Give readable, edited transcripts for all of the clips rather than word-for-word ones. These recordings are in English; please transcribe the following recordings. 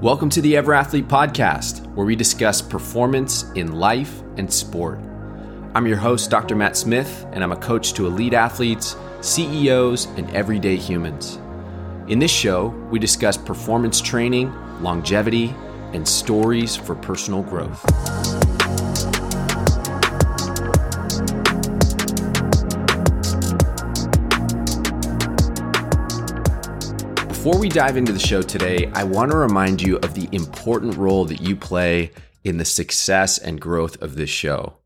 Welcome to the EverAthlete Podcast, where we discuss performance in life and sport. I'm your host, Dr. Matt Smith, and I'm a coach to elite athletes, CEOs, and everyday humans. In this show, we discuss performance training, longevity, and stories for personal growth. Before we dive into the show today, I want to remind you of the important role that you play in the success and growth of this show.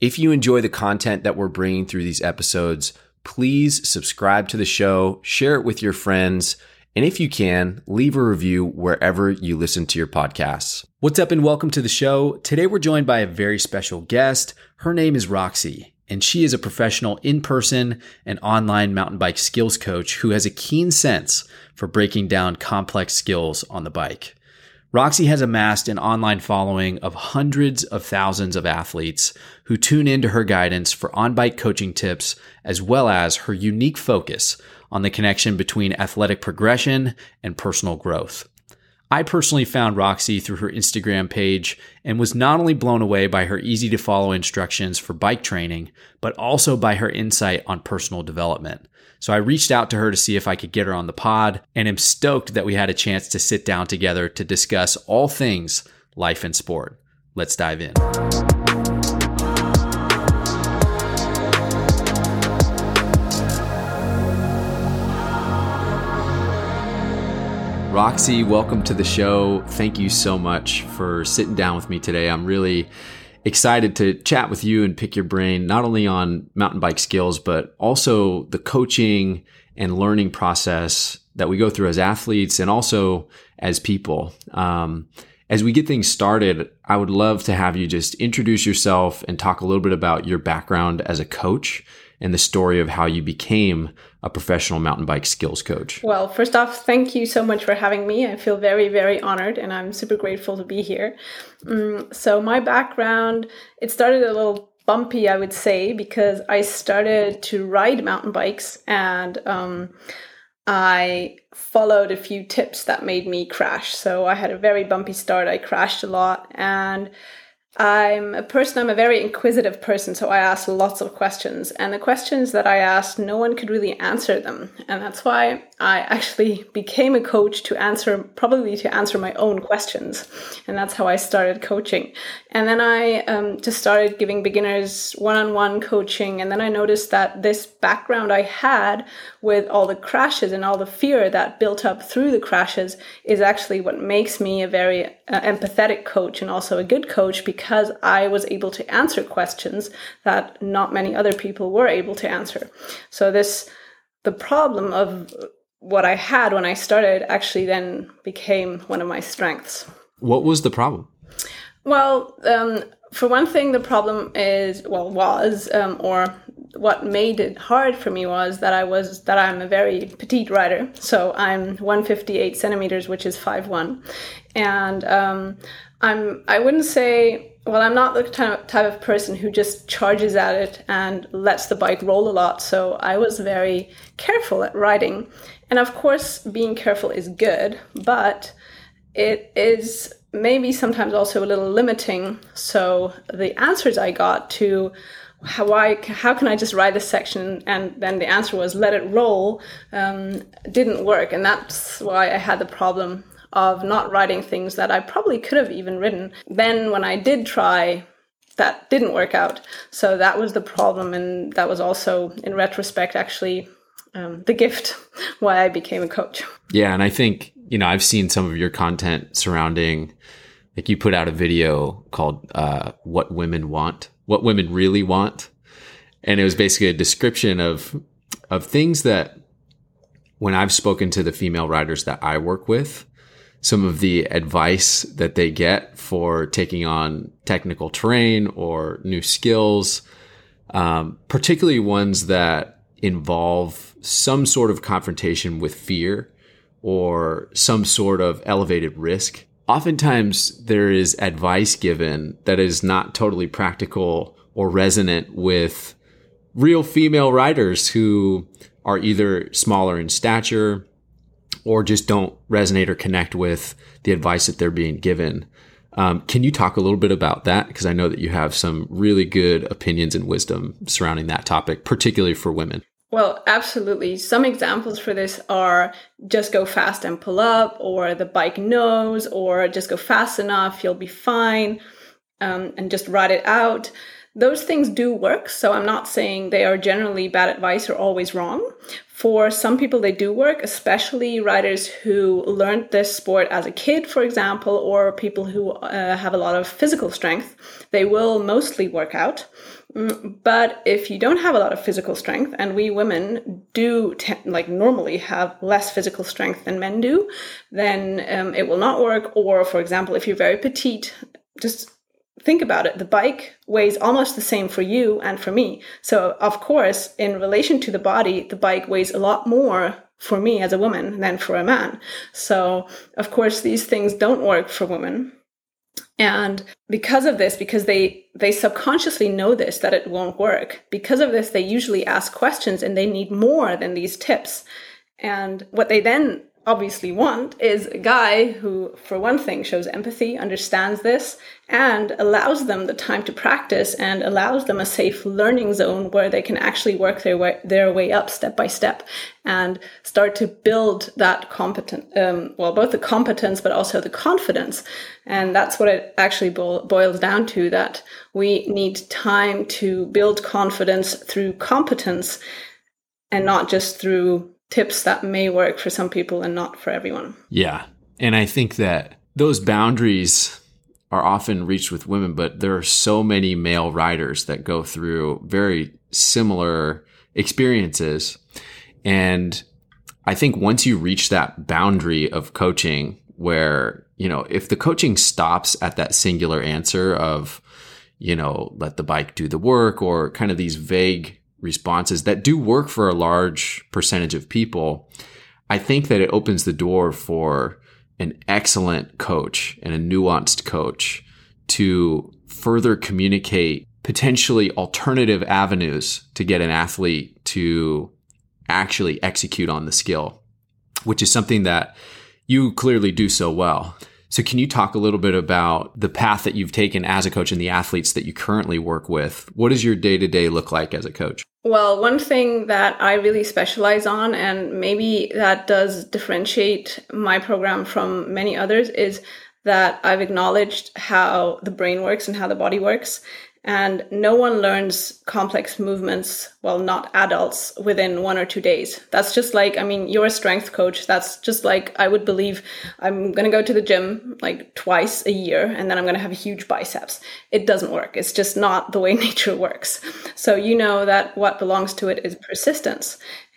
If you enjoy the content that we're bringing through these episodes, please subscribe to the show, share it with your friends, and if you can, leave a review wherever you listen to your podcasts. What's up and welcome to the show. Today we're joined by a very special guest. Her name is Roxy. And she is a professional in-person and online mountain bike skills coach who has a keen sense for breaking down complex skills on the bike. Roxy has amassed an online following of hundreds of thousands of athletes who tune into her guidance for on-bike coaching tips, as well as her unique focus on the connection between athletic progression and personal growth. I personally found Roxy through her Instagram page and was not only blown away by her easy-to-follow instructions for bike training, but also by her insight on personal development. So I reached out to her to see if I could get her on the pod, and am stoked that we had a chance to sit down together to discuss all things life and sport. Let's dive in. Roxy, welcome to the show. Thank you so much for sitting down with me today. I'm really excited to chat with you and pick your brain, not only on mountain bike skills, but also the coaching and learning process that we go through as athletes and also as people. As we get things started, I would love to have you just introduce yourself and talk a little bit about your background as a coach and the story of how you became a professional mountain bike skills coach. Well, first off, thank you so much for having me. I feel very, very honored, and I'm super grateful to be here. So my background, it started a little bumpy, I would say, because I started to ride mountain bikes, and I followed a few tips that made me crash. So I had a very bumpy start. I crashed a lot, and I'm a very inquisitive person, so I asked lots of questions. And the questions that I asked, no one could really answer them. And that's why I actually became a coach to answer my own questions. And that's how I started coaching. And then I just started giving beginners one-on-one coaching. And then I noticed that this background I had with all the crashes and all the fear that built up through the crashes is actually what makes me a very empathetic coach and also a good coach, because I was able to answer questions that not many other people were able to answer. So the problem of what I had when I started actually then became one of my strengths. What was the problem? Well, for one thing, the problem what made it hard for me was that I'm a very petite rider. So I'm 158 centimeters, which is 5'1". And I'm not the type of person who just charges at it and lets the bike roll a lot. So I was very careful at riding. And of course, being careful is good, but it is maybe sometimes also a little limiting. So the answers I got to how can I just ride this section? And then the answer was, let it roll, didn't work. And that's why I had the problem of not riding things that I probably could have even ridden. Then when I did try, that didn't work out. So that was the problem. And that was also, in retrospect, actually the gift why I became a coach. Yeah. And I think, I've seen some of your content surrounding, like, you put out a video called What Women Really Want. And it was basically a description of things that, when I've spoken to the female riders that I work with, some of the advice that they get for taking on technical terrain or new skills, particularly ones that involve some sort of confrontation with fear or some sort of elevated risk. Oftentimes there is advice given that is not totally practical or resonant with real female riders who are either smaller in stature or just don't resonate or connect with the advice that they're being given. Can you talk a little bit about that? Because I know that you have some really good opinions and wisdom surrounding that topic, particularly for women. Well, absolutely. Some examples for this are just go fast and pull up, or the bike knows, or just go fast enough, you'll be fine, and just ride it out. Those things do work. So I'm not saying they are generally bad advice or always wrong. For some people, they do work, especially riders who learned this sport as a kid, for example, or people who have a lot of physical strength. They will mostly work out. But if you don't have a lot of physical strength, and we women do normally have less physical strength than men do, then it will not work. Or, for example, if you're very petite, just think about it. The bike weighs almost the same for you and for me. So, of course, in relation to the body, the bike weighs a lot more for me as a woman than for a man. So, of course, these things don't work for women. And because of this, because they subconsciously know this, that it won't work, because of this, they usually ask questions and they need more than these tips. And what they then obviously want is a guy who, for one thing, shows empathy, understands this, and allows them the time to practice and allows them a safe learning zone where they can actually work their way up step by step and start to build that both the competence, but also the confidence. And that's what it actually boils down to, that we need time to build confidence through competence and not just through tips that may work for some people and not for everyone. Yeah. And I think that those boundaries are often reached with women, but there are so many male riders that go through very similar experiences. And I think once you reach that boundary of coaching where, if the coaching stops at that singular answer of, let the bike do the work, or kind of these vague responses that do work for a large percentage of people, I think that it opens the door for an excellent coach and a nuanced coach to further communicate potentially alternative avenues to get an athlete to actually execute on the skill, which is something that you clearly do so well. So can you talk a little bit about the path that you've taken as a coach and the athletes that you currently work with? What does your day-to-day look like as a coach? Well, one thing that I really specialize on, and maybe that does differentiate my program from many others, is that I've acknowledged how the brain works and how the body works. And no one learns complex movements, well, not adults, within 1 or 2 days. That's just like, you're a strength coach. That's just like, I would believe I'm going to go to the gym twice a year, and then I'm going to have huge biceps. It doesn't work. It's just not the way nature works. So you know that what belongs to it is persistence.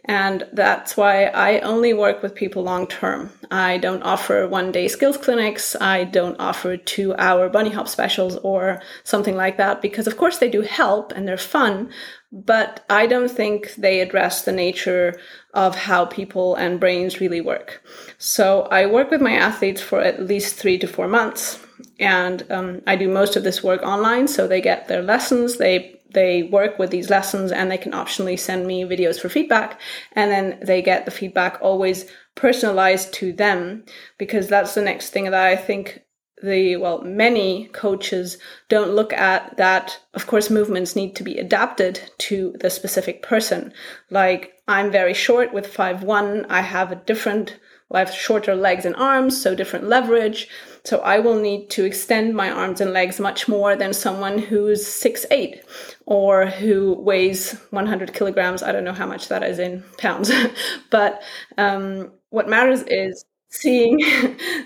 And that's why I only work with people long-term. I don't offer one-day skills clinics. I don't offer 2-hour bunny hop specials or something like that, because of course they do help and they're fun, but I don't think they address the nature of how people and brains really work. So I work with my athletes for at least 3 to 4 months. And I do most of this work online. So they get their lessons, they work with these lessons, and they can optionally send me videos for feedback. And then they get the feedback always personalized to them, because that's the next thing that I think many coaches don't look at, that of course movements need to be adapted to the specific person. Like, I'm very short with 5'1", I have shorter legs and arms, so different leverage. So I will need to extend my arms and legs much more than someone who's 6'8", or who weighs 100 kilograms. I don't know how much that is in pounds, but what matters is seeing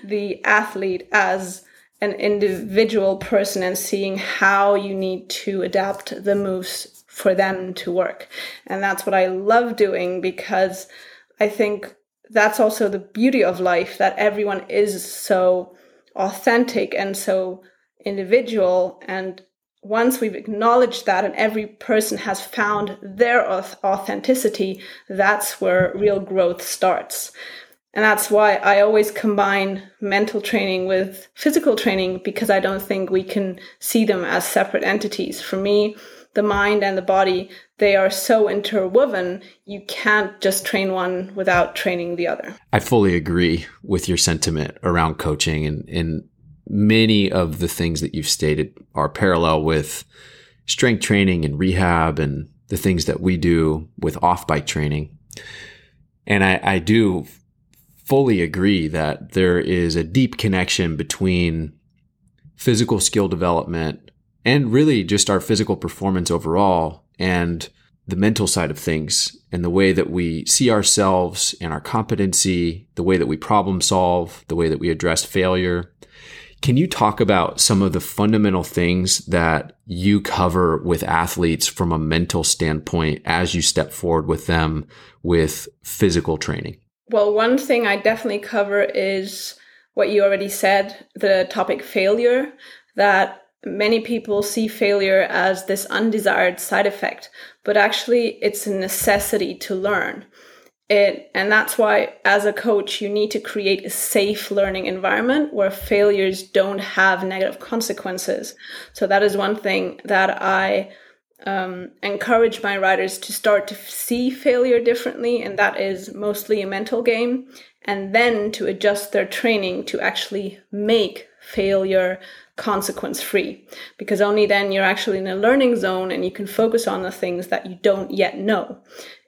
the athlete as an individual person and seeing how you need to adapt the moves for them to work. And that's what I love doing, because I think that's also the beauty of life, that everyone is so authentic and so individual. And once we've acknowledged that and every person has found their authenticity, that's where real growth starts. And that's why I always combine mental training with physical training, because I don't think we can see them as separate entities. For me, the mind and the body, they are so interwoven, you can't just train one without training the other. I fully agree with your sentiment around coaching, and many of the things that you've stated are parallel with strength training and rehab and the things that we do with off-bike training. And I do fully agree that there is a deep connection between physical skill development and really just our physical performance overall and the mental side of things and the way that we see ourselves and our competency, the way that we problem solve, the way that we address failure. Can you talk about some of the fundamental things that you cover with athletes from a mental standpoint as you step forward with them with physical training? Well, one thing I definitely cover is what you already said, the topic failure, that many people see failure as this undesired side effect, but actually it's a necessity to learn. And that's why, as a coach, you need to create a safe learning environment where failures don't have negative consequences. So that is one thing that I encourage my riders to start to see failure differently, and that is mostly a mental game, and then to adjust their training to actually make failure consequence-free, because only then you're actually in a learning zone and you can focus on the things that you don't yet know.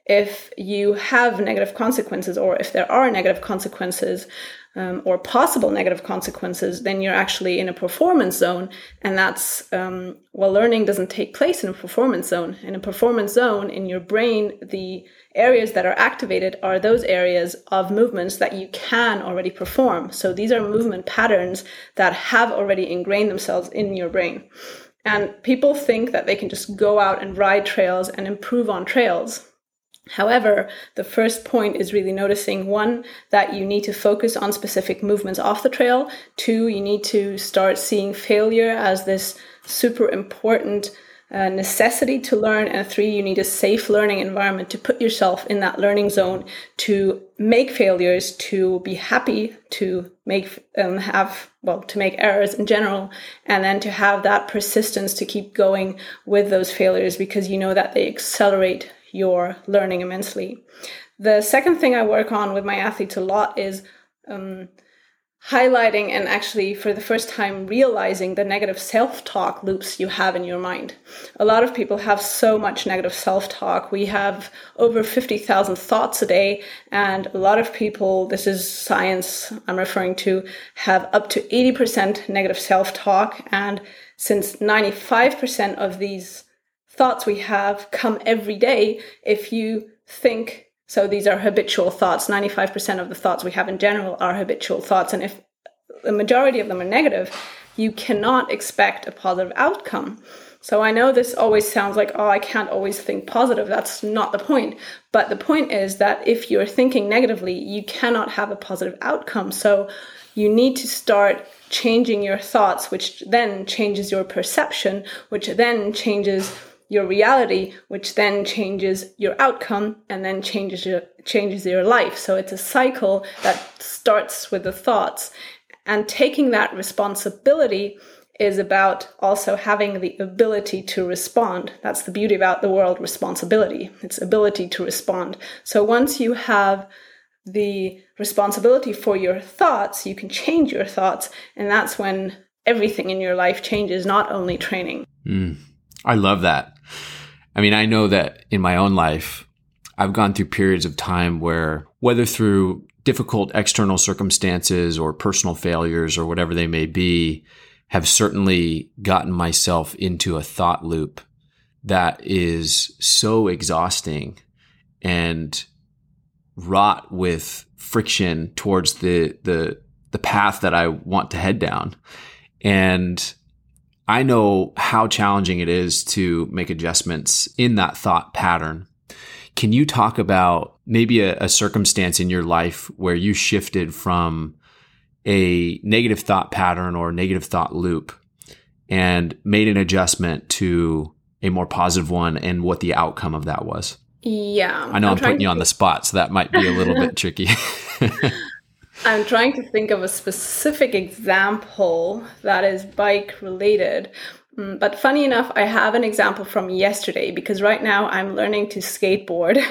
If you have negative consequences, or if there are negative consequences or possible negative consequences, then you're actually in a performance zone. And that's, well, learning doesn't take place in a performance zone. In a performance zone, in your brain, the areas that are activated are those areas of movements that you can already perform. So these are movement patterns that have already ingrained themselves in your brain. And people think that they can just go out and ride trails and improve on trails. However, the first point is really noticing, one, that you need to focus on specific movements off the trail. Two, you need to start seeing failure as this super important necessity to learn. And three, you need a safe learning environment to put yourself in that learning zone, to make failures, to be happy, to make to make errors in general, and then to have that persistence to keep going with those failures, because you know that they accelerate your learning immensely. The second thing I work on with my athletes a lot is highlighting and actually for the first time realizing the negative self-talk loops you have in your mind. A lot of people have so much negative self-talk. We have over 50,000 thoughts a day, and a lot of people, this is science I'm referring to, have up to 80% negative self-talk, and since 95% of these thoughts we have come every day, if you think, so these are habitual thoughts, 95% of the thoughts we have in general are habitual thoughts, and if the majority of them are negative, you cannot expect a positive outcome. So I know this always sounds like, oh, I can't always think positive. That's not the point. But the point is that if you're thinking negatively, you cannot have a positive outcome. So you need to start changing your thoughts, which then changes your perception, which then changes your reality, which then changes your outcome, and then changes your life. So it's a cycle that starts with the thoughts. And taking that responsibility is about also having the ability to respond. That's the beauty about the word responsibility. It's ability to respond. So once you have the responsibility for your thoughts, you can change your thoughts. And that's when everything in your life changes, not only training. I love that. I mean, I know that in my own life, I've gone through periods of time where, whether through difficult external circumstances or personal failures or whatever they may be, have certainly gotten myself into a thought loop that is so exhausting and wrought with friction towards the path that I want to head down. And I know how challenging it is to make adjustments in that thought pattern. Can you talk about maybe a circumstance in your life where you shifted from a negative thought pattern or negative thought loop and made an adjustment to a more positive one, and what the outcome of that was? Yeah. I know I'm putting you on the spot, so that might be a little bit tricky. I'm trying to think of a specific example that is bike related, But funny enough, I have an example from yesterday, because right now I'm learning to skateboard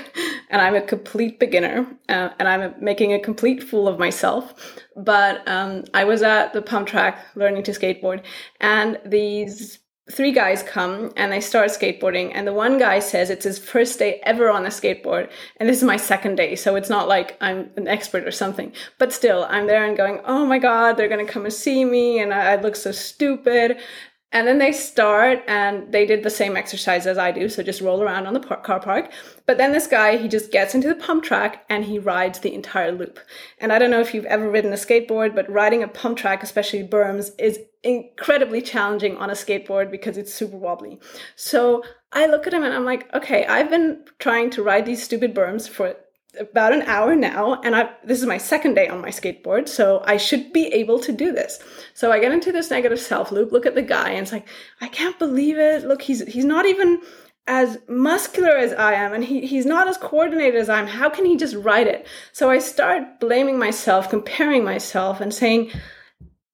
and I'm a complete beginner and I'm making a complete fool of myself. But I was at the pump track learning to skateboard, and these three guys come and they start skateboarding. And the one guy says it's his first day ever on a skateboard. And this is my second day. So it's not like I'm an expert or something. But still, I'm there and going, oh my God, they're going to come and see me. And I look so stupid. And then they start, and they did the same exercise as I do. So just roll around on the car park. But then this guy, he just gets into the pump track and he rides the entire loop. And I don't know if you've ever ridden a skateboard, but riding a pump track, especially berms, is incredibly challenging on a skateboard because it's super wobbly. So I look at him and I'm like, okay, I've been trying to ride these stupid berms for about an hour now, and this is my second day on my skateboard, so I should be able to do this. So I get into this negative self loop, look at the guy, and it's like, I can't believe it. Look, he's not even as muscular as I am, and he's not as coordinated as I am. How can he just ride it? So I start blaming myself, comparing myself, and saying,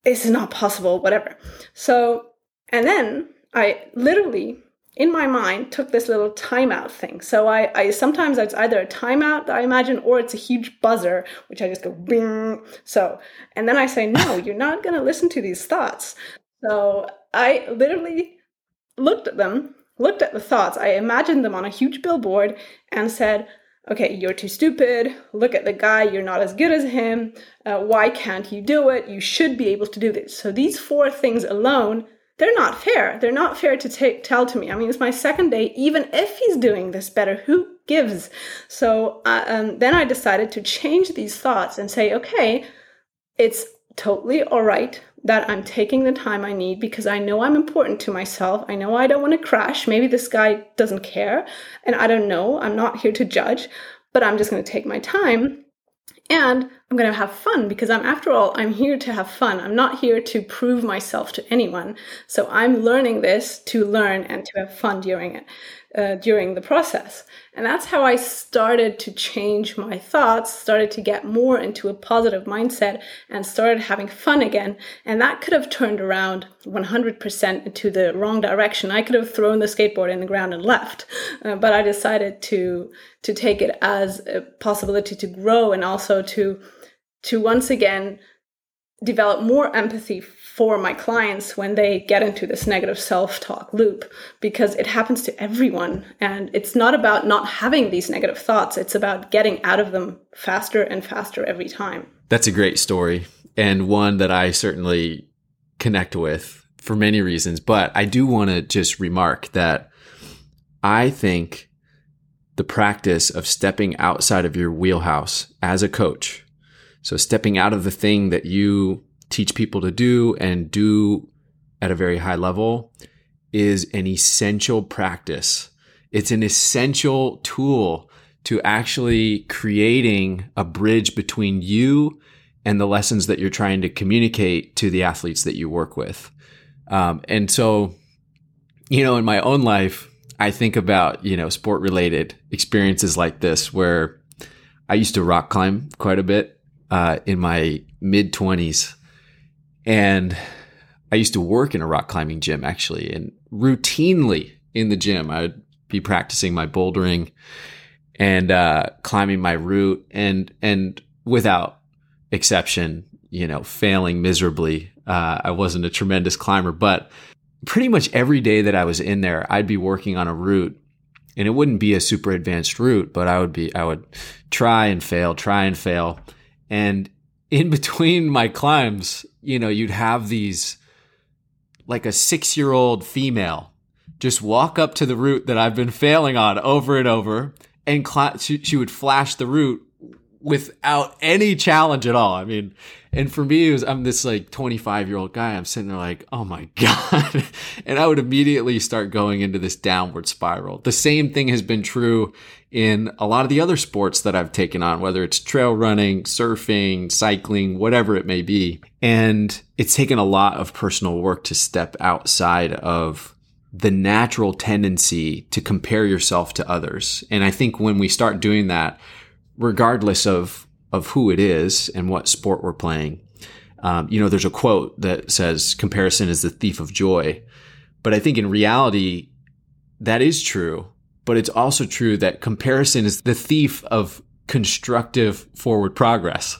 this is not possible, whatever. So, and then I literally, in my mind, took this little timeout thing. So I sometimes it's either a timeout that I imagine, or it's a huge buzzer, which I just go bing. So, and then I say, no, you're not going to listen to these thoughts. So I literally looked at them, looked at the thoughts. I imagined them on a huge billboard and said, okay, you're too stupid. Look at the guy. You're not as good as him. Why can't you do it? You should be able to do this. So these four things alone, they're not fair. They're not fair to tell to me. I mean, it's my second day. Even if he's doing this better, who gives? So then I decided to change these thoughts and say, okay, it's totally all right that I'm taking the time I need, because I know I'm important to myself. I know I don't want to crash. Maybe this guy doesn't care, and I don't know. I'm not here to judge, but I'm just going to take my time. And I'm going to have fun, because I'm here to have fun. I'm not here to prove myself to anyone. So I'm learning this to learn and to have fun during it, during the process. And that's how I started to change my thoughts, started to get more into a positive mindset, and started having fun again. And that could have turned around 100% into the wrong direction. I could have thrown the skateboard in the ground and left, but I decided to take it as a possibility to grow, and also to once again develop more empathy for my clients when they get into this negative self-talk loop, because it happens to everyone. And it's not about not having these negative thoughts. It's about getting out of them faster and faster every time. That's a great story, and one that I certainly connect with for many reasons. But I do want to just remark that I think the practice of stepping outside of your wheelhouse as a coach, so stepping out of the thing that you teach people to do and do at a very high level, is an essential practice. It's an essential tool to actually creating a bridge between you and the lessons that you're trying to communicate to the athletes that you work with. And so, you know, in my own life, I think about, you know, sport-related experiences like this, where I used to rock climb quite a bit. In my mid-20s, and I used to work in a rock climbing gym, actually, and routinely in the gym I would be practicing my bouldering and climbing my route, and without exception, you know, failing miserably. I wasn't a tremendous climber, but pretty much every day that I was in there, I'd be working on a route. And it wouldn't be a super advanced route, but I would try and fail. And in between my climbs, you know, you'd have these, like a 6-year-old female just walk up to the route that I've been failing on over and over, and she would flash the route without any challenge at all. I mean, and for me, I'm this like 25-year-old guy. I'm sitting there like, oh my God. And I would immediately start going into this downward spiral. The same thing has been true in a lot of the other sports that I've taken on, whether it's trail running, surfing, cycling, whatever it may be. And it's taken a lot of personal work to step outside of the natural tendency to compare yourself to others. And I think when we start doing that, regardless of who it is and what sport we're playing, you know, there's a quote that says, comparison is the thief of joy. But I think in reality, that is true. But it's also true that comparison is the thief of constructive forward progress.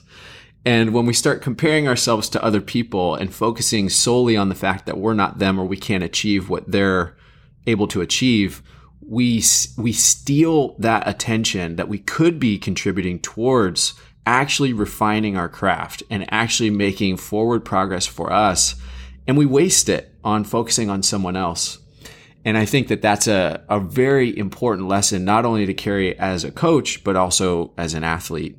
And when we start comparing ourselves to other people and focusing solely on the fact that we're not them or we can't achieve what they're able to achieve, we steal that attention that we could be contributing towards actually refining our craft and actually making forward progress for us. And we waste it on focusing on someone else. And I think that that's a very important lesson, not only to carry as a coach, but also as an athlete.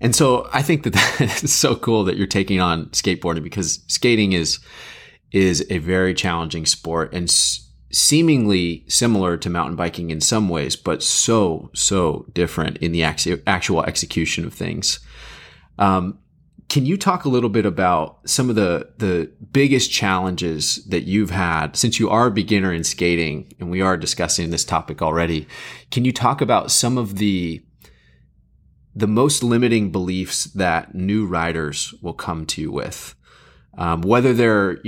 And so I think that it's so cool that you're taking on skateboarding, because skating is a very challenging sport and seemingly similar to mountain biking in some ways, but so different in the actual execution of things. Can you talk a little bit about some of the biggest challenges that you've had since you are a beginner in skating, and we are discussing this topic already? Can you talk about some of the most limiting beliefs that new riders will come to you with, whether they're,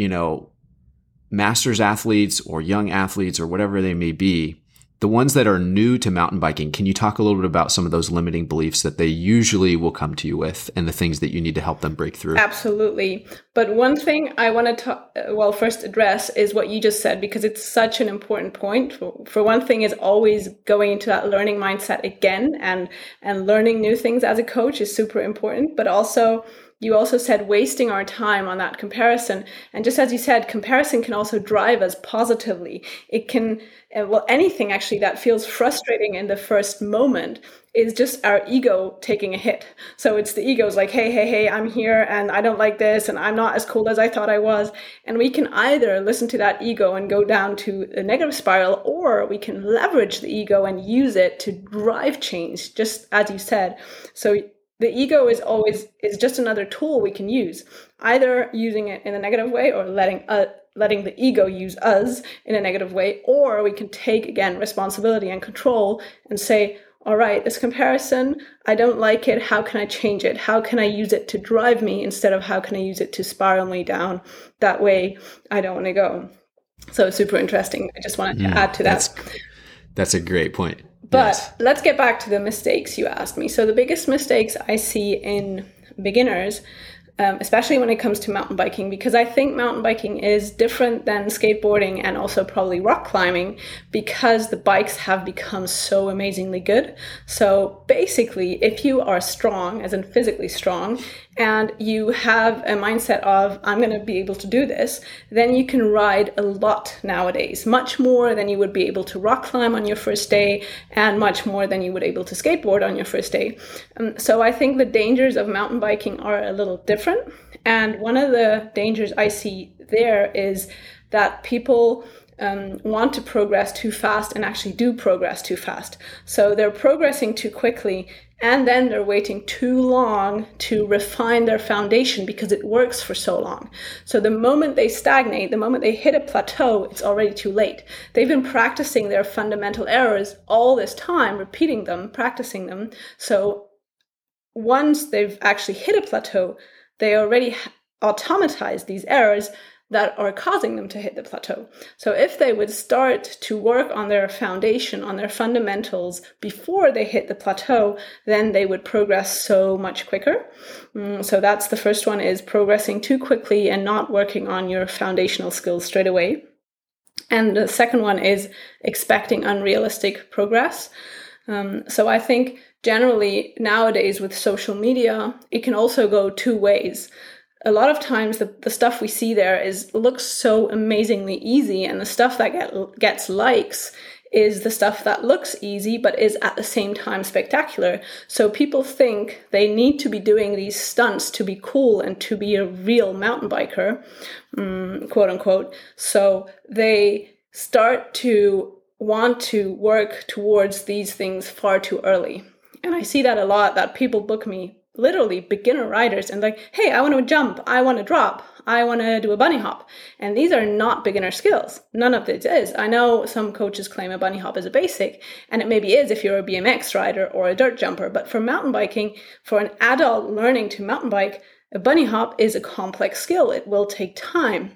masters athletes or young athletes or whatever they may be, the ones that are new to mountain biking? Can you talk a little bit about some of those limiting beliefs that they usually will come to you with and the things that you need to help them break through? Absolutely. But one thing I want to first address is what you just said, because it's such an important point. For one thing is always going into that learning mindset again, and learning new things as a coach is super important. But also, you also said wasting our time on that comparison. And just as you said, comparison can also drive us positively. It can, anything actually that feels frustrating in the first moment is just our ego taking a hit. So it's the ego's like, hey, I'm here and I don't like this and I'm not as cool as I thought I was. And we can either listen to that ego and go down to the negative spiral, or we can leverage the ego and use it to drive change, just as you said. So the ego is just another tool we can use, either using it in a negative way or letting the ego use us in a negative way, or we can take, again, responsibility and control and say, all right, this comparison, I don't like it. How can I change it? How can I use it to drive me instead of how can I use it to spiral me down that way I don't want to go? So super interesting. I just wanted to add to that. That's a great point. But yes, Let's get back to the mistakes you asked me. So the biggest mistakes I see in beginners, especially when it comes to mountain biking, because I think mountain biking is different than skateboarding and also probably rock climbing, because the bikes have become so amazingly good. So basically, if you are strong, as in physically strong, and you have a mindset of, I'm going to be able to do this, then you can ride a lot nowadays, much more than you would be able to rock climb on your first day, and much more than you would able to skateboard on your first day. So I think the dangers of mountain biking are a little different. And one of the dangers I see there is that people want to progress too fast and actually do progress too fast. So they're progressing too quickly, and then they're waiting too long to refine their foundation because it works for so long. So the moment they stagnate, the moment they hit a plateau, it's already too late. They've been practicing their fundamental errors all this time, repeating them, practicing them. So once they've actually hit a plateau, they already automatize these errors that are causing them to hit the plateau. So if they would start to work on their foundation, on their fundamentals before they hit the plateau, then they would progress so much quicker. So that's the first one, is progressing too quickly and not working on your foundational skills straight away. And the second one is expecting unrealistic progress. So I think generally nowadays with social media, it can also go two ways. A lot of times the stuff we see there looks so amazingly easy, and the stuff that gets likes is the stuff that looks easy but is at the same time spectacular. So people think they need to be doing these stunts to be cool and to be a real mountain biker, quote unquote. So they start to want to work towards these things far too early. And I see that a lot, that people book me, literally beginner riders, and like, hey, I want to jump, I want to drop, I want to do a bunny hop. And these are not beginner skills. None of this is. I know some coaches claim a bunny hop is a basic, and it maybe is if you're a BMX rider or a dirt jumper. But for mountain biking, for an adult learning to mountain bike, a bunny hop is a complex skill. It will take time.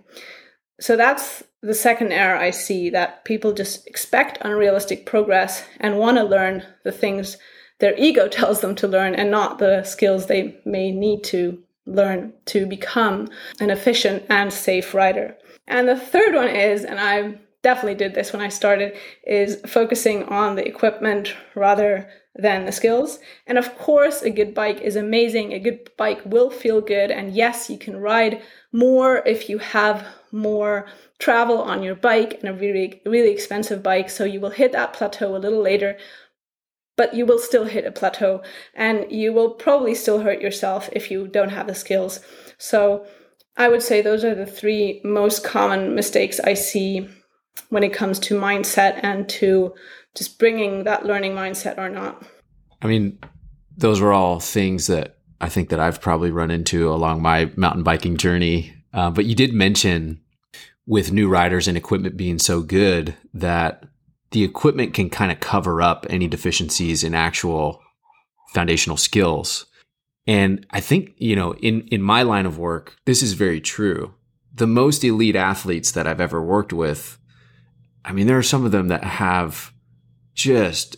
So that's the second error I see, that people just expect unrealistic progress and want to learn the things their ego tells them to learn and not the skills they may need to learn to become an efficient and safe rider. And the third one is, and I definitely did this when I started, is focusing on the equipment rather than the skills. And of course, a good bike is amazing. A good bike will feel good. And yes, you can ride more if you have more travel on your bike and a really, really expensive bike. So you will hit that plateau a little later, but you will still hit a plateau and you will probably still hurt yourself if you don't have the skills. So I would say those are the three most common mistakes I see when it comes to mindset and to just bringing that learning mindset or not. I mean, those were all things that I think that I've probably run into along my mountain biking journey. But you did mention with new riders and equipment being so good that the equipment can kind of cover up any deficiencies in actual foundational skills. And I think, you know, in my line of work, this is very true. The most elite athletes that I've ever worked with, I mean, there are some of them that have just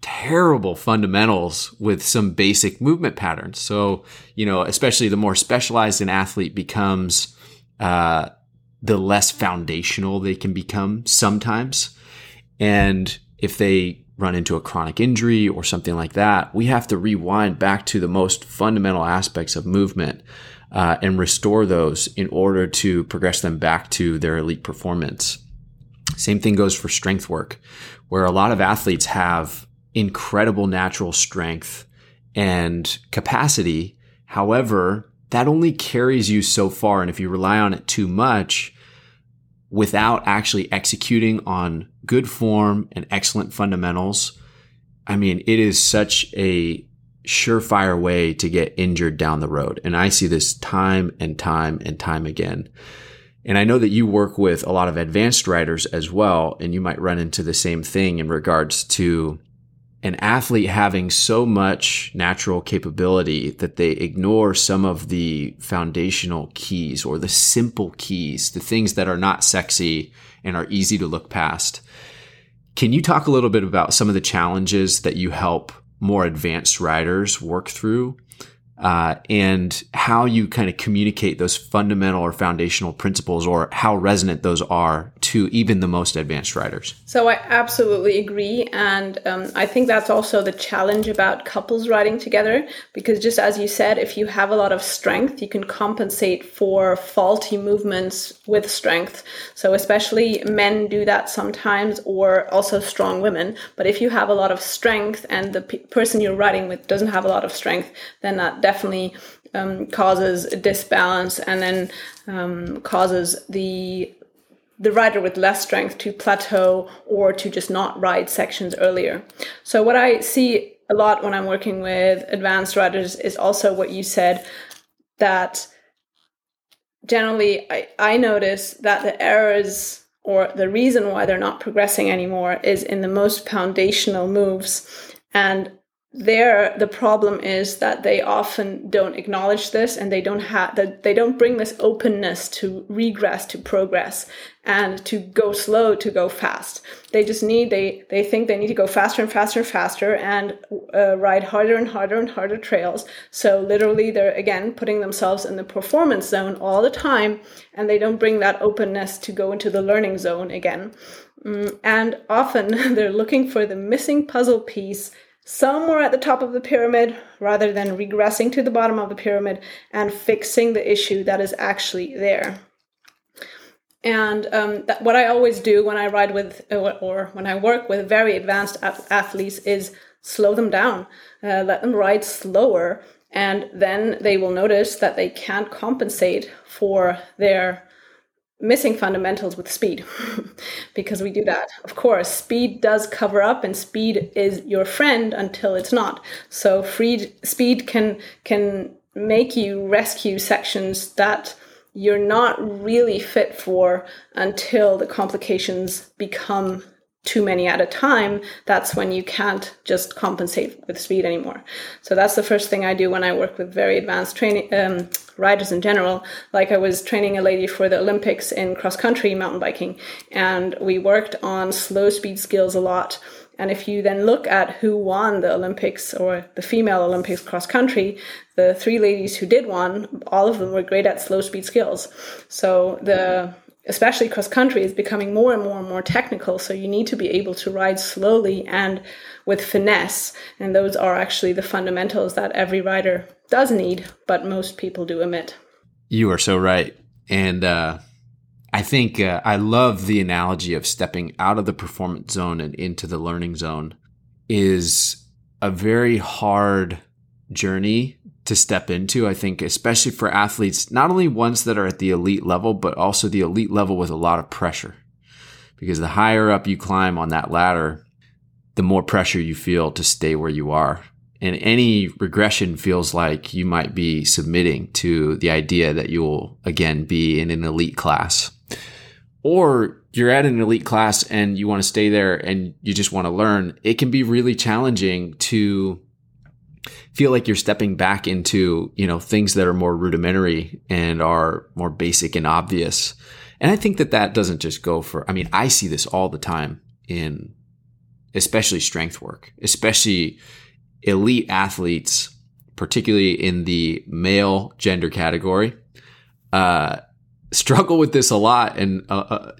terrible fundamentals with some basic movement patterns. So, you know, especially the more specialized an athlete becomes, the less foundational they can become sometimes. And if they run into a chronic injury or something like that, we have to rewind back to the most fundamental aspects of movement and restore those in order to progress them back to their elite performance. Same thing goes for strength work, where a lot of athletes have incredible natural strength and capacity. However, that only carries you so far. And if you rely on it too much without actually executing on good form and excellent fundamentals, I mean, it is such a surefire way to get injured down the road. And I see this time and time and time again. And I know that you work with a lot of advanced riders as well, and you might run into the same thing in regards to an athlete having so much natural capability that they ignore some of the foundational keys or the simple keys, the things that are not sexy and are easy to look past. Can you talk a little bit about some of the challenges that you help more advanced riders work through, and how you kind of communicate those fundamental or foundational principles, or how resonant those are to even the most advanced riders? So I absolutely agree. And I think that's also the challenge about couples riding together, because just as you said, if you have a lot of strength, you can compensate for faulty movements with strength. So especially men do that sometimes, or also strong women. But if you have a lot of strength and the person you're riding with doesn't have a lot of strength, then that definitely causes a disbalance, and then causes the rider with less strength to plateau or to just not ride sections earlier. So what I see a lot when I'm working with advanced riders is also what you said, that generally I notice that the errors or the reason why they're not progressing anymore is in the most foundational moves. And there, the problem is that they often don't acknowledge this, and they don't bring this openness to regress, to progress, and to go slow, to go fast. They just think they need to go faster and faster and faster, and ride harder and harder and harder trails. So literally, they're again putting themselves in the performance zone all the time, and they don't bring that openness to go into the learning zone again. And often, they're looking for the missing puzzle piece somewhere at the top of the pyramid, rather than regressing to the bottom of the pyramid and fixing the issue that is actually there. And what I always do when I ride with or when I work with very advanced athletes is slow them down, let them ride slower, and then they will notice that they can't compensate for their missing fundamentals with speed, because we do that. Of course, speed does cover up, and speed is your friend until it's not. So speed can make you rescue sections that you're not really fit for until the complications become too many at a time, that's when you can't just compensate with speed anymore. So that's the first thing I do when I work with very advanced training riders in general. Like I was training a lady for the Olympics in cross-country mountain biking, and we worked on slow speed skills a lot. And if you then look at who won the Olympics or the female Olympics cross country, the three ladies who did won, all of them were great at slow speed skills. So especially cross country is becoming more and more and more technical. So you need to be able to ride slowly and with finesse. And those are actually the fundamentals that every rider does need, but most people do omit. You are so right. And I think I love the analogy of stepping out of the performance zone and into the learning zone is a very hard journey to step into, I think, especially for athletes, not only ones that are at the elite level, but also the elite level with a lot of pressure. Because the higher up you climb on that ladder, the more pressure you feel to stay where you are. And any regression feels like you might be submitting to the idea that you'll, again, be in an elite class. Or you're at an elite class and you want to stay there and you just want to learn. It can be really challenging to feel like you're stepping back into, you know, things that are more rudimentary and are more basic and obvious. And I think that that doesn't just go for, I mean, I see this all the time in especially strength work, especially elite athletes, particularly in the male gender category, struggle with this a lot. And,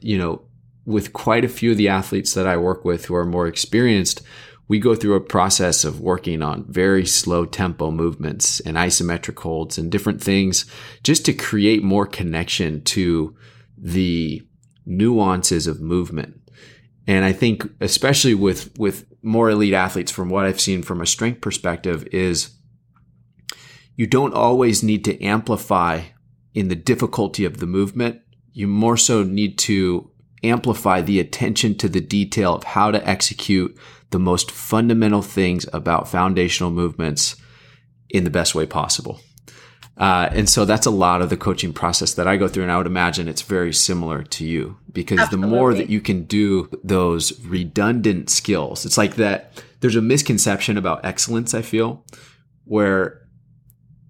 you know, with quite a few of the athletes that I work with who are more experienced, we go through a process of working on very slow tempo movements and isometric holds and different things just to create more connection to the nuances of movement. And I think especially with more elite athletes, from what I've seen from a strength perspective, is you don't always need to amplify in the difficulty of the movement. You more so need to amplify the attention to the detail of how to execute the most fundamental things about foundational movements in the best way possible. And so that's a lot of the coaching process that I go through. And I would imagine it's very similar to you, because Absolutely. The more that you can do those redundant skills, it's like that there's a misconception about excellence, I feel, where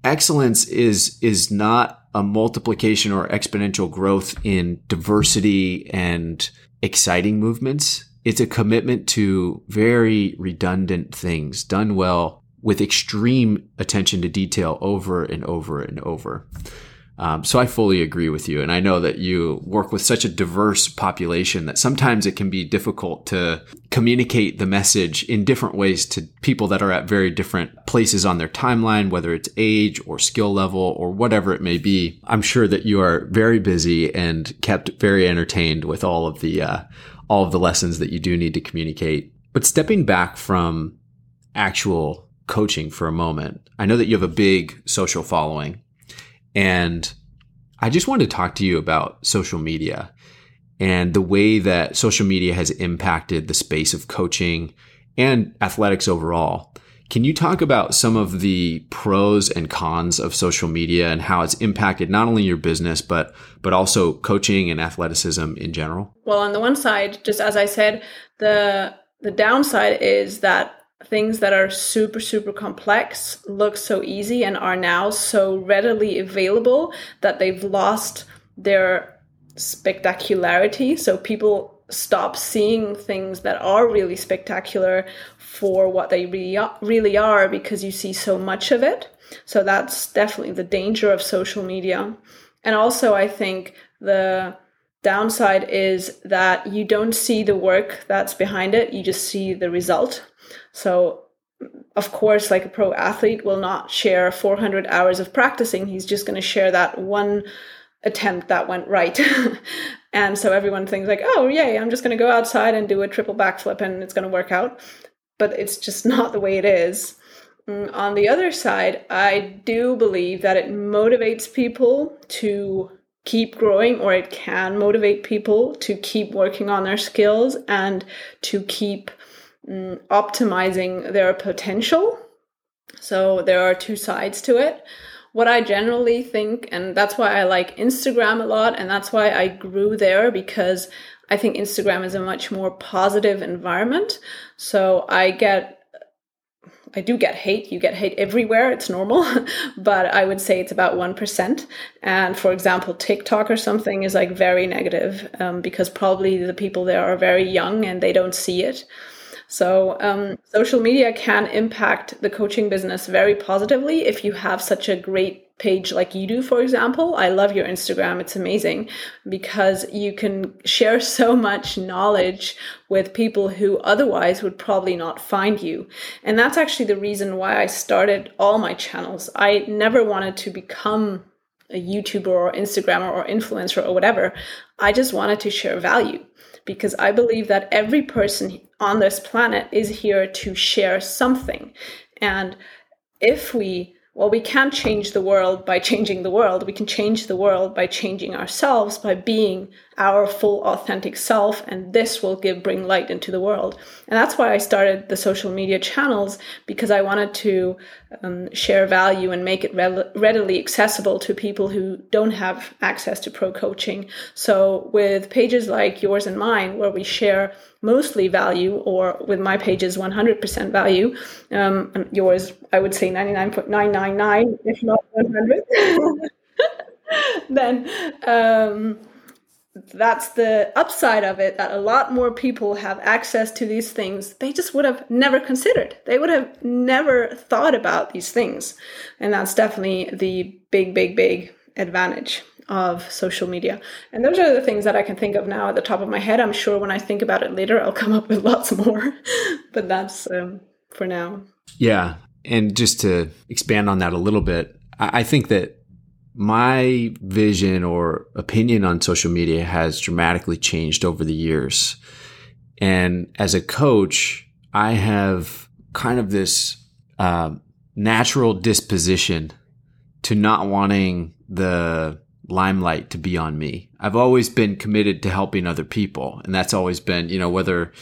excellence is not a multiplication or exponential growth in diversity and exciting movements. It's a commitment to very redundant things done well, with extreme attention to detail over and over and over. So I fully agree with you. And I know that you work with such a diverse population that sometimes it can be difficult to communicate the message in different ways to people that are at very different places on their timeline, whether it's age or skill level or whatever it may be. I'm sure that you are very busy and kept very entertained with all of the lessons that you do need to communicate. But stepping back from actual coaching for a moment, I know that you have a big social following, and I just wanted to talk to you about social media and the way that social media has impacted the space of coaching and athletics overall. Can you talk about some of the pros and cons of social media and how it's impacted not only your business, but also coaching and athleticism in general? Well, on the one side, just as I said, the downside is that things that are super, super complex look so easy and are now so readily available that they've lost their spectacularity. So people stop seeing things that are really spectacular for what they really are, because you see so much of it. So that's definitely the danger of social media. And also, I think the downside is that you don't see the work that's behind it. You just see the result. So, of course, like a pro athlete will not share 400 hours of practicing. He's just going to share that one attempt that went right. And so everyone thinks like, oh, yay, I'm just going to go outside and do a triple backflip and it's going to work out. But it's just not the way it is. On the other side, I do believe that it motivates people to keep growing, or it can motivate people to keep working on their skills and to keep optimizing their potential. So there are two sides to it. what I generally think, and that's why I like Instagram a lot, and that's why I grew there, because I think Instagram is a much more positive environment. So I do get hate. You get hate everywhere. It's normal, but I would say it's about 1%. And for example, TikTok or something is like very negative, because probably the people there are very young and they don't see it. So social media can impact the coaching business very positively if you have such a great page like you do, for example. I love your Instagram. It's amazing because you can share so much knowledge with people who otherwise would probably not find you. And that's actually the reason why I started all my channels. I never wanted to become a YouTuber or Instagrammer or influencer or whatever. I just wanted to share value, because I believe that every person on this planet is here to share something. And if we can't change the world by changing the world. We can change the world by changing ourselves, by being our full authentic self. And this will bring light into the world. And that's why I started the social media channels, because I wanted to share value and make it readily accessible to people who don't have access to pro coaching. So with pages like yours and mine, where we share mostly value, or with my pages, 100% value, and yours, I would say 99.999, if not 100, then that's the upside of it, that a lot more people have access to these things they just would have never considered. They would have never thought about these things. And that's definitely the big, big, big advantage of social media. And those are the things that I can think of now at the top of my head. I'm sure when I think about it later, I'll come up with lots more, but that's for now. Yeah. And just to expand on that a little bit, I think that my vision or opinion on social media has dramatically changed over the years. And as a coach, I have kind of this natural disposition to not wanting the limelight to be on me. I've always been committed to helping other people. And that's always been, whether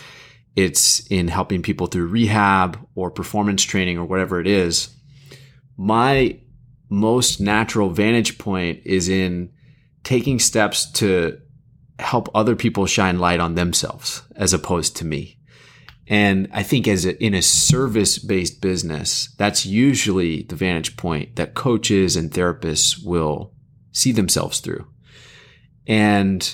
it's in helping people through rehab or performance training or whatever it is, my most natural vantage point is in taking steps to help other people shine light on themselves as opposed to me. And I think in a service-based business, that's usually the vantage point that coaches and therapists will see themselves through. And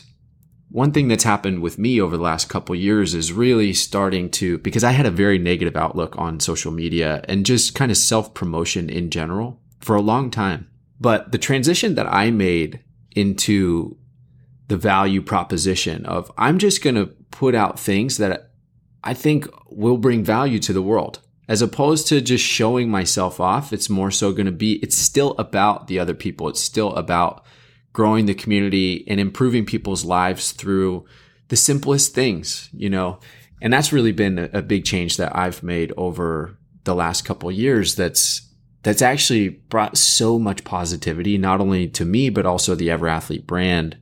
one thing that's happened with me over the last couple of years is really starting to, because I had a very negative outlook on social media and just kind of self-promotion in general for a long time. But the transition that I made into the value proposition of, I'm just going to put out things that I think will bring value to the world. As opposed to just showing myself off, it's more so going to be, it's still about the other people. It's still about growing the community and improving people's lives through the simplest things, And that's really been a big change that I've made over the last couple of years that's actually brought so much positivity, not only to me, but also the EverAthlete brand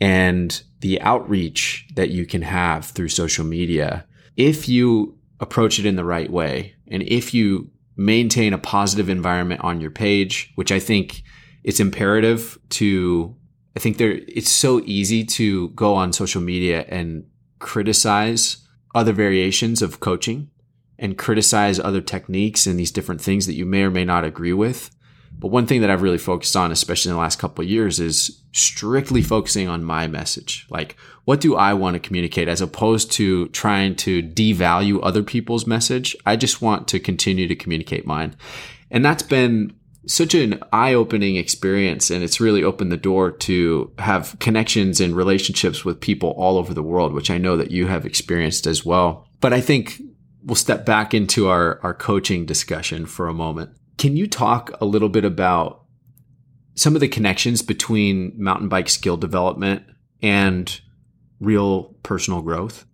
and the outreach that you can have through social media. If you approach it in the right way, and if you maintain a positive environment on your page, which I think it's imperative to, I think it's so easy to go on social media and criticize other variations of coaching and criticize other techniques and these different things that you may or may not agree with. But one thing that I've really focused on, especially in the last couple of years, is strictly focusing on my message. Like, what do I want to communicate, as opposed to trying to devalue other people's message? I just want to continue to communicate mine. And that's been such an eye-opening experience. And it's really opened the door to have connections and relationships with people all over the world, which I know that you have experienced as well. But I think we'll step back into our coaching discussion for a moment. Can you talk a little bit about some of the connections between mountain bike skill development and real personal growth?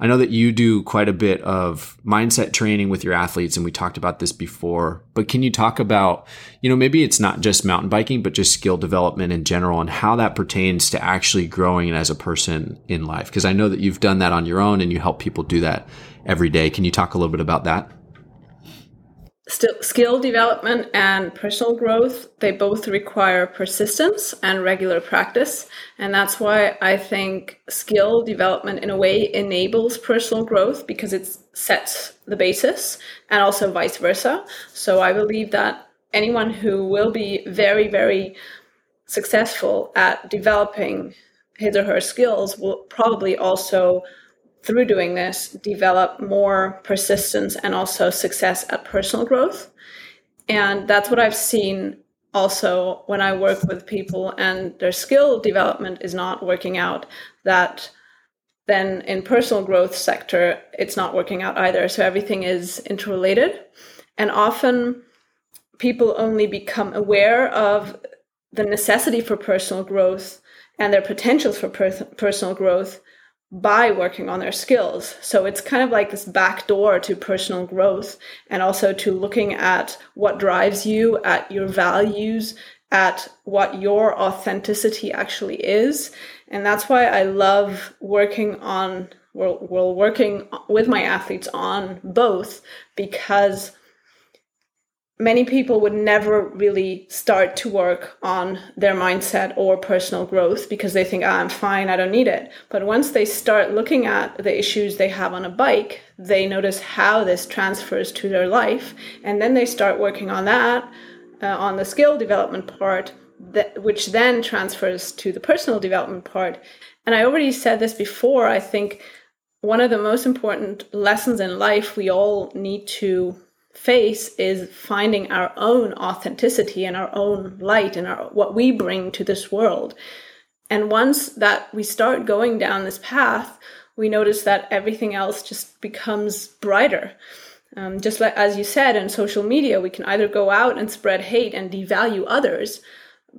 I know that you do quite a bit of mindset training with your athletes, and we talked about this before, but can you talk about, maybe it's not just mountain biking, but just skill development in general, and how that pertains to actually growing as a person in life? Because I know that you've done that on your own and you help people do that every day. Can you talk a little bit about that? Skill development and personal growth, they both require persistence and regular practice. And that's why I think skill development in a way enables personal growth, because it sets the basis, and also vice versa. So I believe that anyone who will be very, very successful at developing his or her skills will probably also, through doing this, develop more persistence and also success at personal growth. And that's what I've seen also when I work with people and their skill development is not working out, that then in personal growth sector, it's not working out either. So everything is interrelated. And often people only become aware of the necessity for personal growth and their potentials for personal growth by working on their skills. So it's kind of like this back door to personal growth, and also to looking at what drives you, at your values, at what your authenticity actually is. And that's why I love working with my athletes on both, because many people would never really start to work on their mindset or personal growth because they think, I'm fine, I don't need it. But once they start looking at the issues they have on a bike, they notice how this transfers to their life. And then they start working on that, on the skill development part, which then transfers to the personal development part. And I already said this before, I think one of the most important lessons in life we all need to face is finding our own authenticity and our own light and what we bring to this world. And once that we start going down this path, we notice that everything else just becomes brighter. Just like, as you said, in social media, we can either go out and spread hate and devalue others,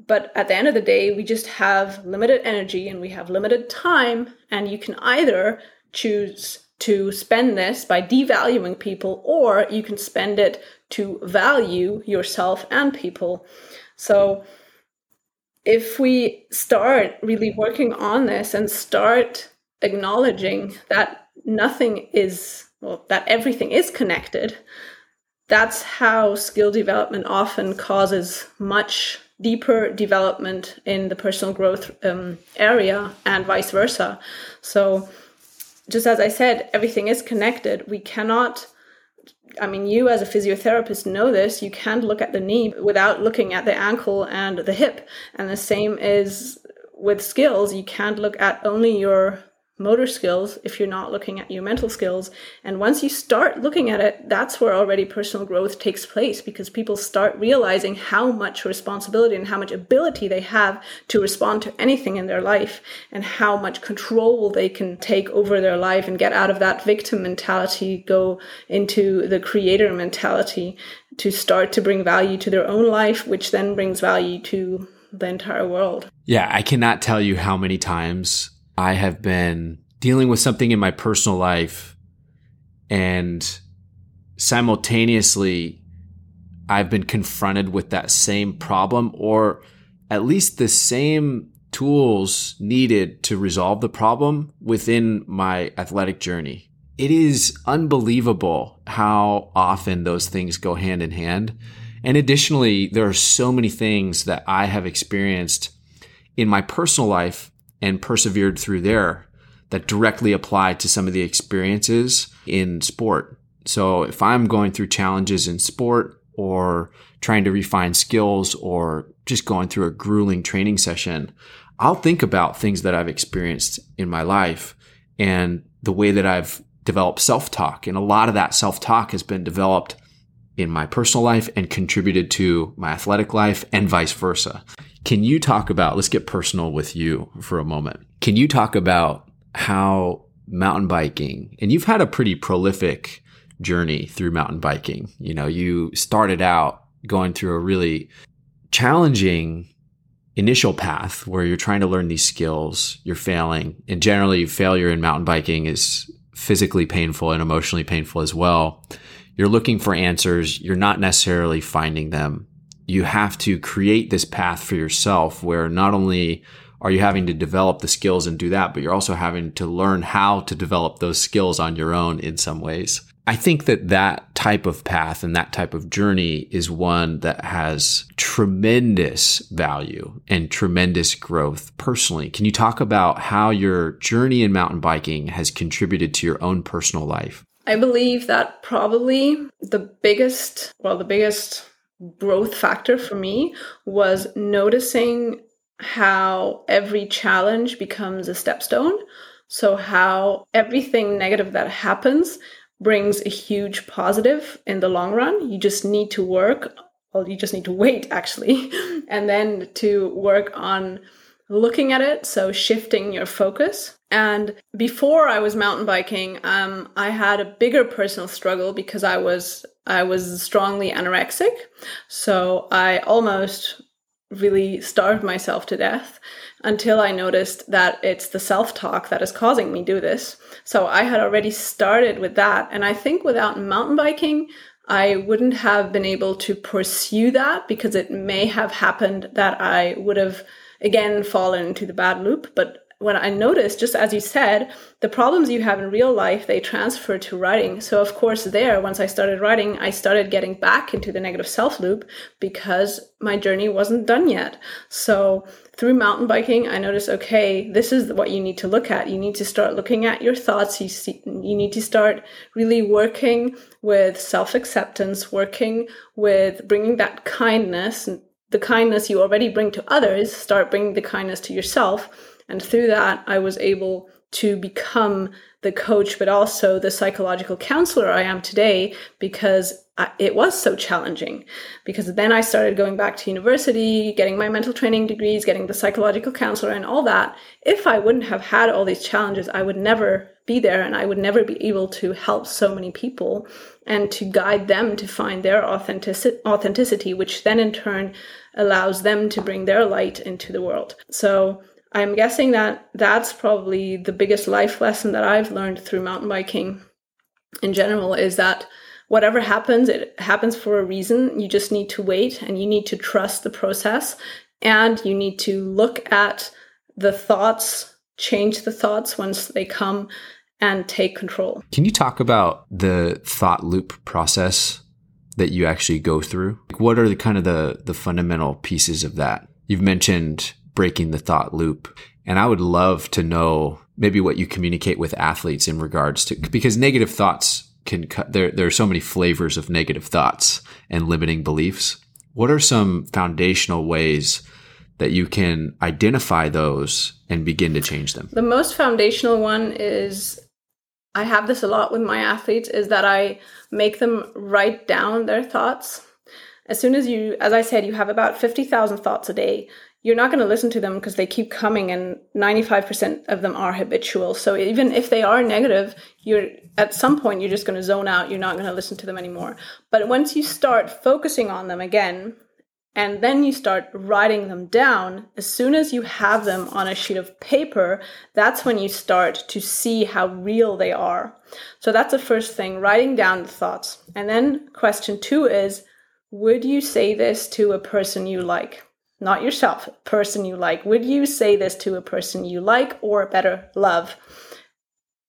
but at the end of the day, we just have limited energy and we have limited time, and you can either choose to spend this by devaluing people, or you can spend it to value yourself and people. So if we start really working on this and start acknowledging that that everything is connected, that's how skill development often causes much deeper development in the personal growth area, and vice versa. So just as I said, everything is connected. We cannot, you as a physiotherapist know this, you can't look at the knee without looking at the ankle and the hip. And the same is with skills. You can't look at only your motor skills if you're not looking at your mental skills. And once you start looking at it, that's where already personal growth takes place, because people start realizing how much responsibility and how much ability they have to respond to anything in their life, and how much control they can take over their life and get out of that victim mentality, go into the creator mentality, to start to bring value to their own life, which then brings value to the entire world. Yeah, I cannot tell you how many times I have been dealing with something in my personal life, and simultaneously I've been confronted with that same problem, or at least the same tools needed to resolve the problem within my athletic journey. It is unbelievable how often those things go hand in hand. And additionally, there are so many things that I have experienced in my personal life and persevered through there that directly apply to some of the experiences in sport. So if I'm going through challenges in sport, or trying to refine skills, or just going through a grueling training session, I'll think about things that I've experienced in my life and the way that I've developed self-talk. And a lot of that self-talk has been developed in my personal life and contributed to my athletic life, and vice versa. Can you talk about, let's get personal with you for a moment. Can you talk about how mountain biking, and you've had a pretty prolific journey through mountain biking. You know, you started out going through a really challenging initial path where you're trying to learn these skills, you're failing, and generally failure in mountain biking is physically painful and emotionally painful as well. You're looking for answers, you're not necessarily finding them. You have to create this path for yourself where not only are you having to develop the skills and do that, but you're also having to learn how to develop those skills on your own in some ways. I think that that type of path and that type of journey is one that has tremendous value and tremendous growth personally. Can you talk about how your journey in mountain biking has contributed to your own personal life? I believe that probably the biggest growth factor for me was noticing how every challenge becomes a stepstone. So how everything negative that happens brings a huge positive in the long run. You just need to work, or you just need to wait actually, and then to work on looking at it, so shifting your focus. And before I was mountain biking, I had a bigger personal struggle because I was strongly anorexic. So I almost really starved myself to death until I noticed that it's the self-talk that is causing me do this. So I had already started with that. And I think without mountain biking, I wouldn't have been able to pursue that, because it may have happened that I would have again fallen into the bad loop. But when I noticed, just as you said, the problems you have in real life, they transfer to writing. So of course there, once I started writing, I started getting back into the negative self loop because my journey wasn't done yet. So through mountain biking, I noticed, okay, this is what you need to look at. You need to start looking at your thoughts. You need to start really working with self-acceptance, working with bringing that kindness, the kindness you already bring to others, start bringing the kindness to yourself. And through that, I was able to become the coach, but also the psychological counselor I am today, because it was so challenging. Because then I started going back to university, getting my mental training degrees, getting the psychological counselor and all that. If I wouldn't have had all these challenges, I would never be there, and I would never be able to help so many people and to guide them to find their authenticity, which then in turn allows them to bring their light into the world. So I'm guessing that that's probably the biggest life lesson that I've learned through mountain biking in general, is that whatever happens, it happens for a reason. You just need to wait, and you need to trust the process, and you need to look at the thoughts, change the thoughts once they come, and take control. Can you talk about the thought loop process that you actually go through? What are the kind of the fundamental pieces of that? You've mentioned breaking the thought loop. And I would love to know maybe what you communicate with athletes in regards to, because negative thoughts can cut, there are so many flavors of negative thoughts and limiting beliefs. What are some foundational ways that you can identify those and begin to change them? The most foundational one is, I have this a lot with my athletes, is that I make them write down their thoughts. As soon as you, as I said, you have about 50,000 thoughts a day, you're not going to listen to them because they keep coming, and 95% of them are habitual. So even if they are negative, at some point you're just going to zone out. You're not going to listen to them anymore. But once you start focusing on them again, and then you start writing them down, as soon as you have them on a sheet of paper, that's when you start to see how real they are. So that's the first thing, writing down the thoughts. And then question 2 is, would you say this to a person you like? Not yourself, person you like. Would you say this to a person you like, or better, love?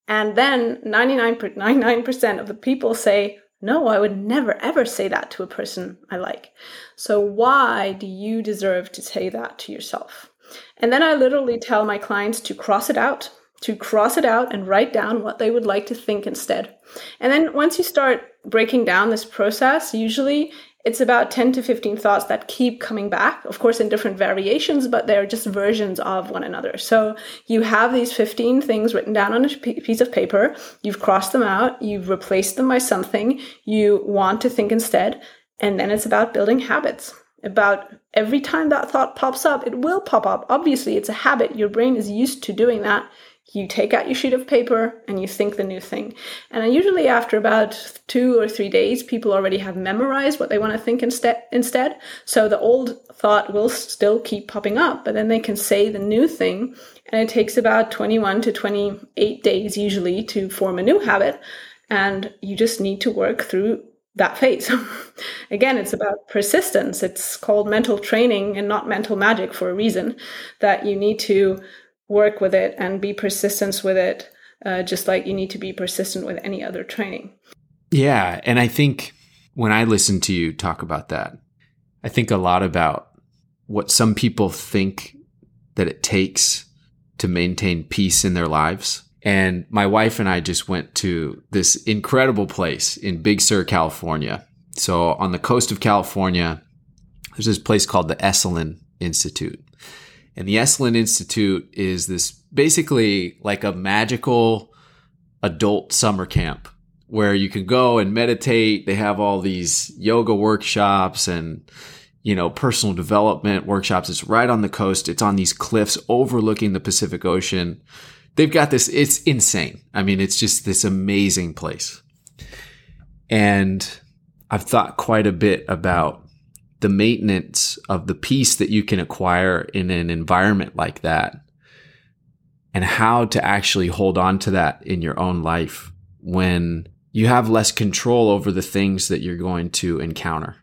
And then 99% of the people say, no, I would never, ever say that to a person I like. So why do you deserve to say that to yourself? And then I literally tell my clients to cross it out and write down what they would like to think instead. And then once you start breaking down this process, usually it's about 10 to 15 thoughts that keep coming back, of course, in different variations, but they're just versions of one another. So you have these 15 things written down on a piece of paper. You've crossed them out. You've replaced them by something you want to think instead. And then it's about building habits. About every time that thought pops up, it will pop up. Obviously, it's a habit. Your brain is used to doing that. You take out your sheet of paper and you think the new thing. And usually after about 2 or 3 days, people already have memorized what they want to think instead. So the old thought will still keep popping up, but then they can say the new thing. And it takes about 21 to 28 days usually to form a new habit. And you just need to work through that phase. Again, it's about persistence. It's called mental training and not mental magic for a reason, that you need to work with it and be persistent with it, just like you need to be persistent with any other training. Yeah. And I think when I listen to you talk about that, I think a lot about what some people think that it takes to maintain peace in their lives. And my wife and I just went to this incredible place in Big Sur, California. So on the coast of California, there's this place called the Esalen Institute. And the Esalen Institute is this basically like a magical adult summer camp where you can go and meditate. They have all these yoga workshops and, you know, personal development workshops. It's right on the coast. It's on these cliffs overlooking the Pacific Ocean. They've got this. It's insane. I mean, it's just this amazing place. And I've thought quite a bit about the maintenance of the peace that you can acquire in an environment like that and how to actually hold on to that in your own life when you have less control over the things that you're going to encounter.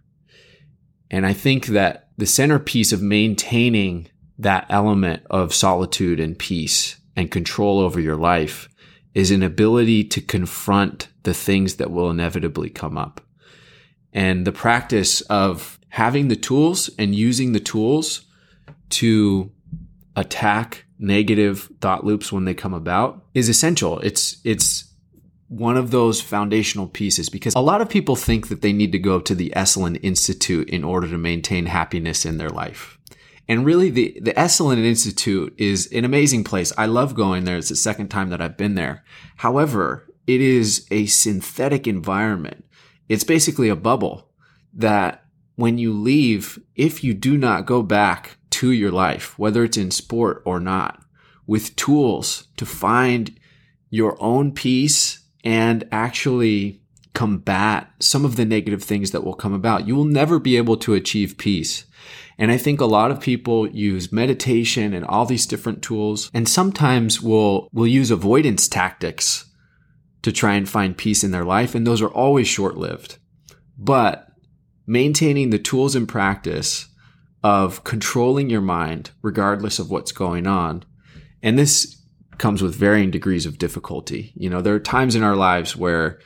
And I think that the centerpiece of maintaining that element of solitude and peace and control over your life is an ability to confront the things that will inevitably come up. And the practice of having the tools and using the tools to attack negative thought loops when they come about is essential. It's one of those foundational pieces, because a lot of people think that they need to go to the Esalen Institute in order to maintain happiness in their life. And really, the Esalen Institute is an amazing place. I love going there. It's the second time that I've been there. However, it is a synthetic environment. It's basically a bubble that when you leave, if you do not go back to your life, whether it's in sport or not, with tools to find your own peace and actually combat some of the negative things that will come about, you will never be able to achieve peace. And I think a lot of people use meditation and all these different tools, and sometimes will use avoidance tactics to try and find peace in their life, and those are always short-lived. But maintaining the tools and practice of controlling your mind regardless of what's going on, and this comes with varying degrees of difficulty. You know, there are times in our lives where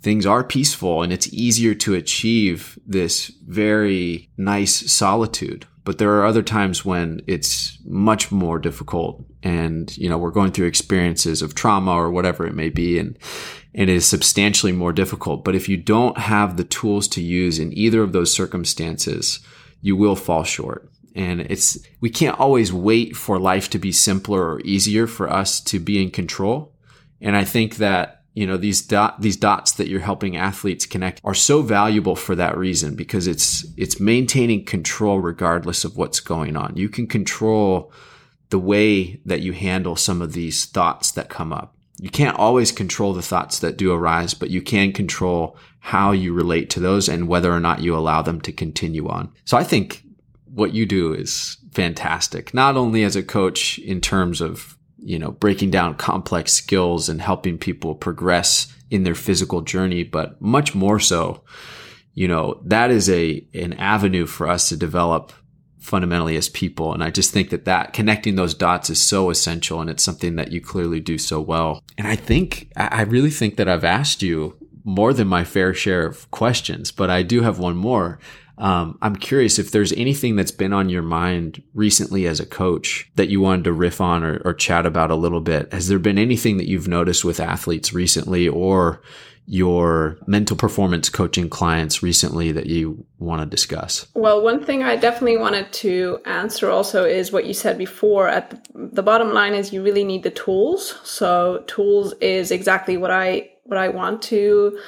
things are peaceful and it's easier to achieve this very nice solitude. But there are other times when it's much more difficult and, you know, we're going through experiences of trauma or whatever it may be, and it is substantially more difficult. But if you don't have the tools to use in either of those circumstances, you will fall short. And we can't always wait for life to be simpler or easier for us to be in control. And I think that, you know, these dots that you're helping athletes connect are so valuable for that reason, because it's maintaining control regardless of what's going on. You can control the way that you handle some of these thoughts that come up. You can't always control the thoughts that do arise, but you can control how you relate to those and whether or not you allow them to continue on. So I think what you do is fantastic, not only as a coach in terms of, you know, breaking down complex skills and helping people progress in their physical journey, but much more so, you know, that is an avenue for us to develop fundamentally as people. And I just think that connecting those dots is so essential, and it's something that you clearly do so well. And I really think that I've asked you more than my fair share of questions, but I do have one more. I'm curious if there's anything that's been on your mind recently as a coach that you wanted to riff on or chat about a little bit. Has there been anything that you've noticed with athletes recently or your mental performance coaching clients recently that you want to discuss? Well, one thing I definitely wanted to answer also is what you said before. At the bottom line is you really need the tools. So tools is exactly what I want to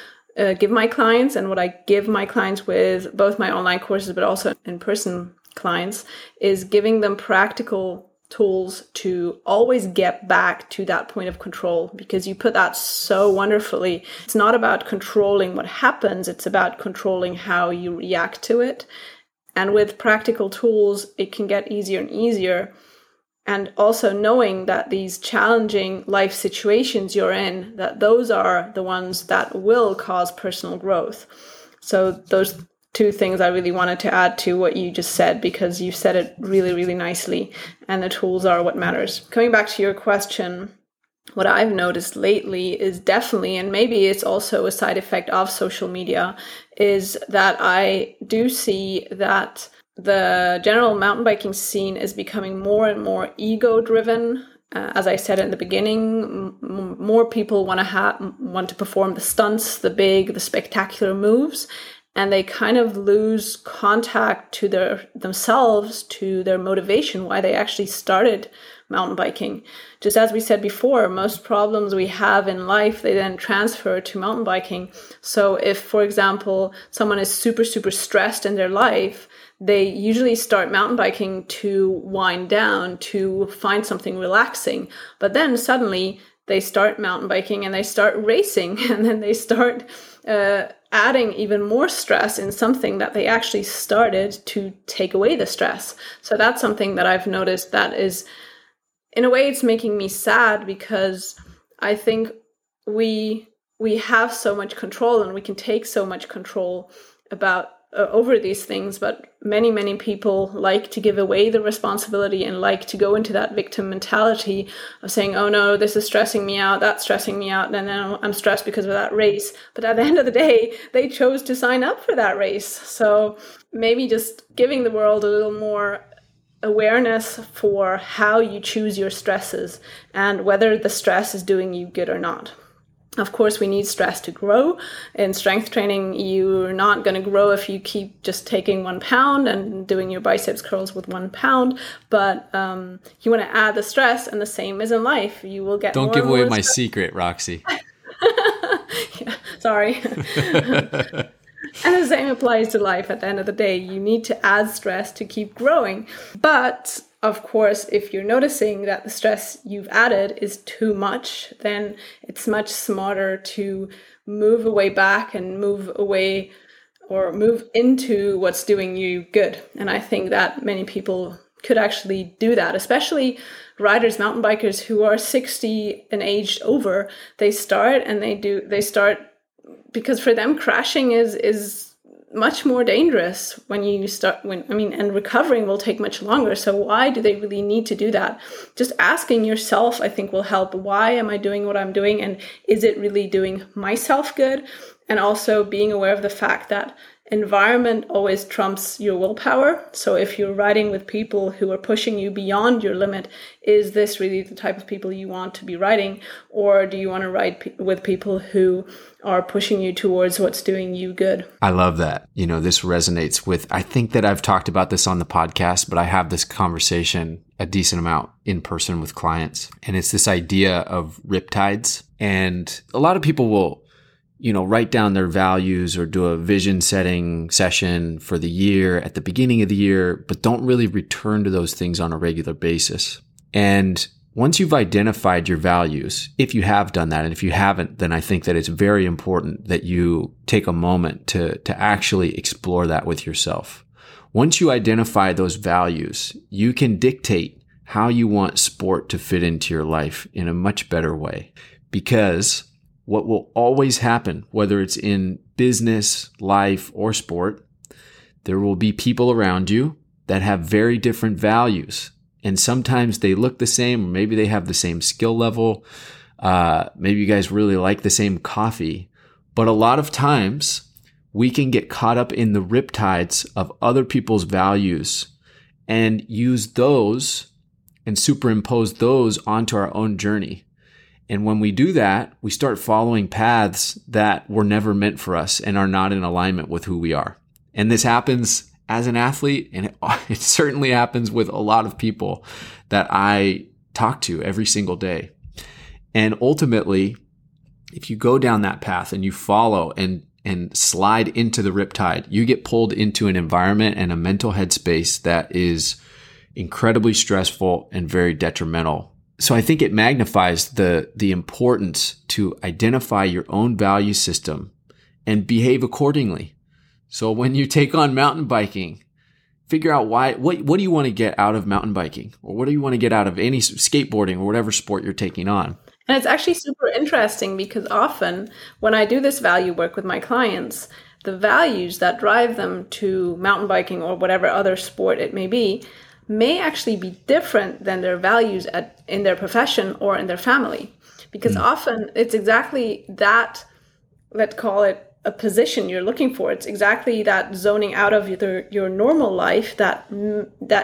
give my clients, and what I give my clients with both my online courses but also in-person clients is giving them practical tools to always get back to that point of control, because you put that so wonderfully. It's not about controlling what happens, it's about controlling how you react to it. And with practical tools, it can get easier and easier. And also knowing that these challenging life situations you're in, that those are the ones that will cause personal growth. So those two things I really wanted to add to what you just said, because you said it really, really nicely. And the tools are what matters. Coming back to your question, what I've noticed lately is definitely, and maybe it's also a side effect of social media, is that I do see that the general mountain biking scene is becoming more and more ego-driven. As I said in the beginning, more people want to perform the stunts, the big, the spectacular moves, and they kind of lose contact to themselves, to their motivation, why they actually started mountain biking. Just as we said before, most problems we have in life, they then transfer to mountain biking. So if, for example, someone is super, super stressed in their life, they usually start mountain biking to wind down, to find something relaxing. But then suddenly they start mountain biking and they start racing, and then they start adding even more stress in something that they actually started to take away the stress. So that's something that I've noticed that is, in a way, it's making me sad, because I think we have so much control and we can take so much control about over these things, but many people like to give away the responsibility and like to go into that victim mentality of saying, oh no, this is stressing me out, that's stressing me out, and then I'm stressed because of that race. But at the end of the day, they chose to sign up for that race. So maybe just giving the world a little more awareness for how you choose your stresses and whether the stress is doing you good or not. Of course, we need stress to grow. In strength training, you're not going to grow if you keep just taking 1 pound and doing your biceps curls with 1 pound. But you want to add the stress, and the same is in life. You will get. Don't give away my secret, Roxy. Yeah, sorry. And the same applies to life. At the end of the day, you need to add stress to keep growing. But of course, if you're noticing that the stress you've added is too much, then it's much smarter to move into what's doing you good. And I think that many people could actually do that, especially riders, mountain bikers who are 60 and aged over. They start because for them crashing is much more dangerous and recovering will take much longer. So why do they really need to do that? Just asking yourself, I think, will help. Why am I doing what I'm doing? And is it really doing myself good? And also being aware of the fact that environment always trumps your willpower. So if you're riding with people who are pushing you beyond your limit, is this really the type of people you want to be riding? Or do you want to ride with people who are pushing you towards what's doing you good? I love that. You know, this resonates with, I think that I've talked about this on the podcast, but I have this conversation a decent amount in person with clients. And it's this idea of riptides. And a lot of people will, you know, write down their values or do a vision setting session for the year at the beginning of the year, but don't really return to those things on a regular basis. And once you've identified your values, if you have done that, and if you haven't, then I think that it's very important that you take a moment to actually explore that with yourself. Once you identify those values, you can dictate how you want sport to fit into your life in a much better way. Because what will always happen, whether it's in business, life, or sport, there will be people around you that have very different values. And sometimes they look the same, or maybe they have the same skill level. Maybe you guys really like the same coffee. But a lot of times we can get caught up in the riptides of other people's values and use those and superimpose those onto our own journey. And when we do that, we start following paths that were never meant for us and are not in alignment with who we are. And this happens as an athlete, and it certainly happens with a lot of people that I talk to every single day. And ultimately, if you go down that path and you follow and slide into the riptide, you get pulled into an environment and a mental headspace that is incredibly stressful and very detrimental. So I think it magnifies the importance to identify your own value system and behave accordingly. So when you take on mountain biking, figure out why, what do you want to get out of mountain biking? Or what do you want to get out of any skateboarding or whatever sport you're taking on? And it's actually super interesting, because often when I do this value work with my clients, the values that drive them to mountain biking or whatever other sport it may be may actually be different than their values in their profession or in their family. Because often it's exactly that, let's call it a position you're looking for. It's exactly that zoning out of your normal life that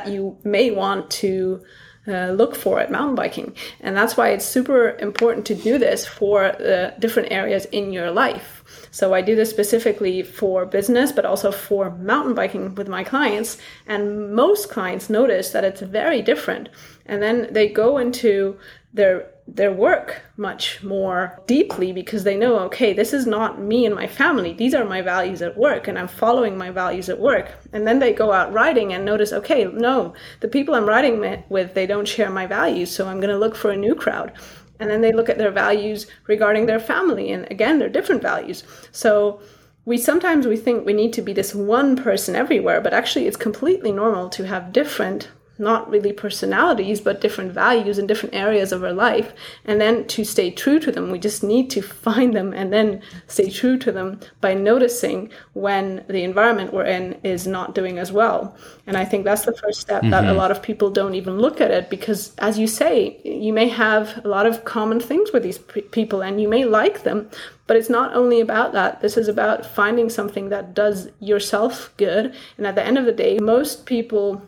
you may want to look for at mountain biking. And that's why it's super important to do this for different areas in your life. So I do this specifically for business, but also for mountain biking with my clients. And most clients notice that it's very different. And then they go into their work much more deeply because they know, okay, this is not me and my family. These are my values at work and I'm following my values at work. And then they go out riding and notice, okay, no, the people I'm riding with, they don't share my values. So I'm going to look for a new crowd. And then they look at their values regarding their family. And again, they're different values. So we sometimes think we need to be this one person everywhere, but actually it's completely normal to have different, not really personalities, but different values in different areas of our life. And then to stay true to them, we just need to find them and then stay true to them by noticing when the environment we're in is not doing as well. And I think that's the first step that a lot of people don't even look at it, because as you say, you may have a lot of common things with these people and you may like them, but it's not only about that. This is about finding something that does yourself good. And at the end of the day, most people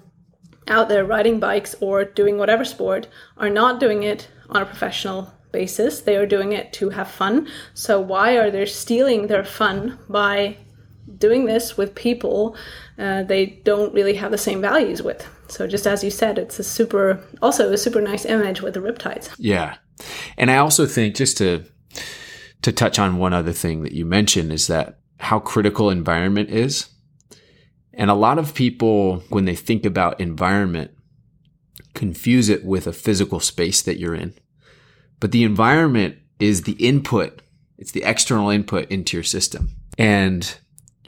out there riding bikes or doing whatever sport are not doing it on a professional basis. They are doing it to have fun. So why are they stealing their fun by doing this with people they don't really have the same values with? So just as you said, it's a super nice image with the riptides. Yeah. And I also think, just to touch on one other thing that you mentioned, is that how critical environment is. And a lot of people, when they think about environment, confuse it with a physical space that you're in. But the environment is the input. It's the external input into your system. And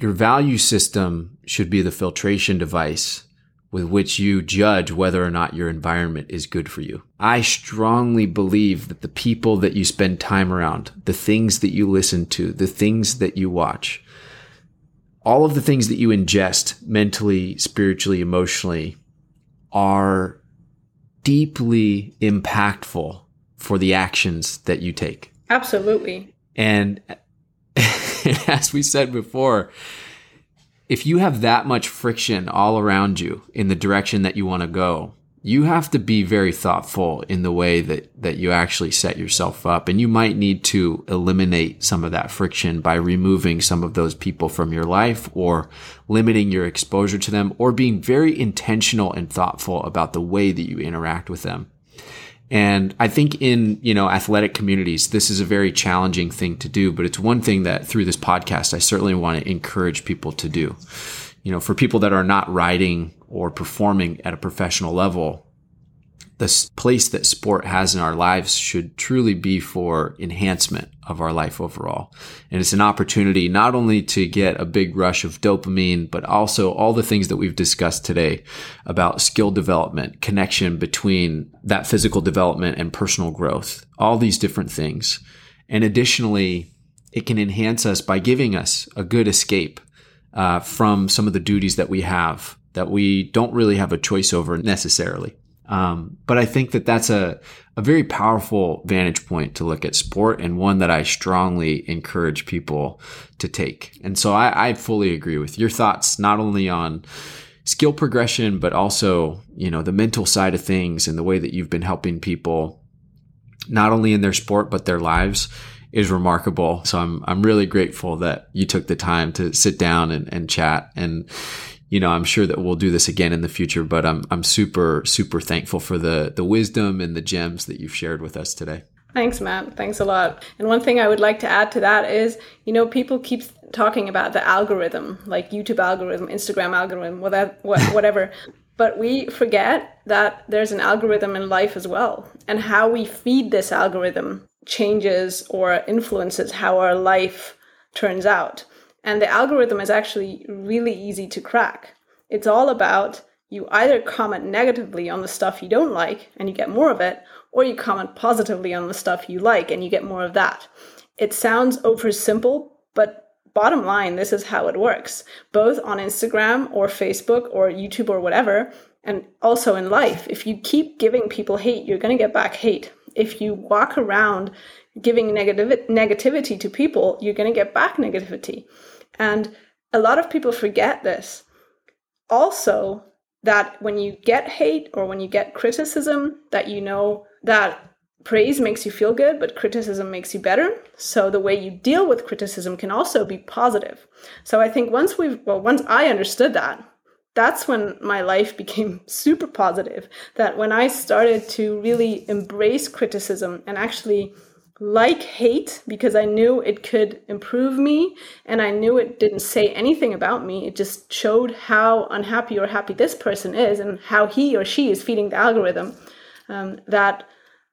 your value system should be the filtration device with which you judge whether or not your environment is good for you. I strongly believe that the people that you spend time around, the things that you listen to, the things that you watch, all of the things that you ingest mentally, spiritually, emotionally are deeply impactful for the actions that you take. Absolutely. And as we said before, if you have that much friction all around you in the direction that you want to go, you have to be very thoughtful in the way that you actually set yourself up. And you might need to eliminate some of that friction by removing some of those people from your life or limiting your exposure to them or being very intentional and thoughtful about the way that you interact with them. And I think in, athletic communities, this is a very challenging thing to do, but it's one thing that through this podcast, I certainly want to encourage people to do. For people that are not riding or performing at a professional level, the place that sport has in our lives should truly be for enhancement of our life overall. And it's an opportunity not only to get a big rush of dopamine, but also all the things that we've discussed today about skill development, connection between that physical development and personal growth, all these different things. And additionally, it can enhance us by giving us a good escape from some of the duties that we have that we don't really have a choice over necessarily. But I think that that's a very powerful vantage point to look at sport, and one that I strongly encourage people to take. And so I fully agree with your thoughts, not only on skill progression, but also, the mental side of things and the way that you've been helping people, not only in their sport, but their lives, is remarkable. So I'm really grateful that you took the time to sit down and chat. And, I'm sure that we'll do this again in the future, but I'm super, super thankful for the wisdom and the gems that you've shared with us today. Thanks, Matt. Thanks a lot. And one thing I would like to add to that is, people keep talking about the algorithm, like YouTube algorithm, Instagram algorithm, whatever. But we forget that there's an algorithm in life as well. And how we feed this algorithm changes or influences how our life turns out. And the algorithm is actually really easy to crack. It's all about you either comment negatively on the stuff you don't like and you get more of it, or you comment positively on the stuff you like and you get more of that. It sounds oversimple, but bottom line, this is how it works. Both on Instagram or Facebook or YouTube or whatever, and also in life, if you keep giving people hate, you're going to get back hate. If you walk around giving negativity to people, you're going to get back negativity. And a lot of people forget this. Also, that when you get hate or when you get criticism, that you know that praise makes you feel good, but criticism makes you better. So the way you deal with criticism can also be positive. So I think once I understood that, that's when my life became super positive. That when I started to really embrace criticism and actually like hate, because I knew it could improve me and I knew it didn't say anything about me. It just showed how unhappy or happy this person is and how he or she is feeding the algorithm. That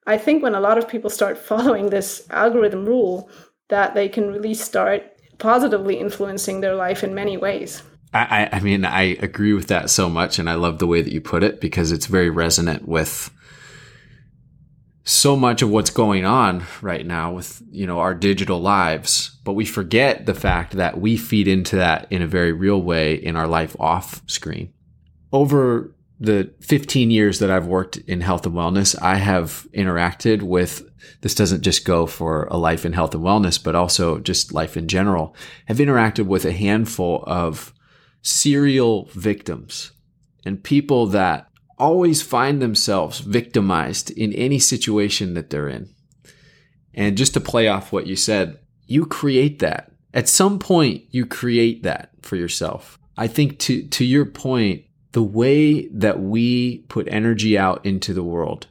I think when a lot of people start following this algorithm rule, that they can really start positively influencing their life in many ways. I mean, I agree with that so much, and I love the way that you put it, because it's very resonant with so much of what's going on right now with, you know, our digital lives. But we forget the fact that we feed into that in a very real way in our life off screen. Over the 15 years that I've worked in health and wellness, I have interacted with, this doesn't just go for a life in health and wellness, but also just life in general. I've interacted with a handful of serial victims and people that always find themselves victimized in any situation that they're in. And just to play off what you said, you create that. At some point, you create that for yourself. I think to your point, the way that we put energy out into the world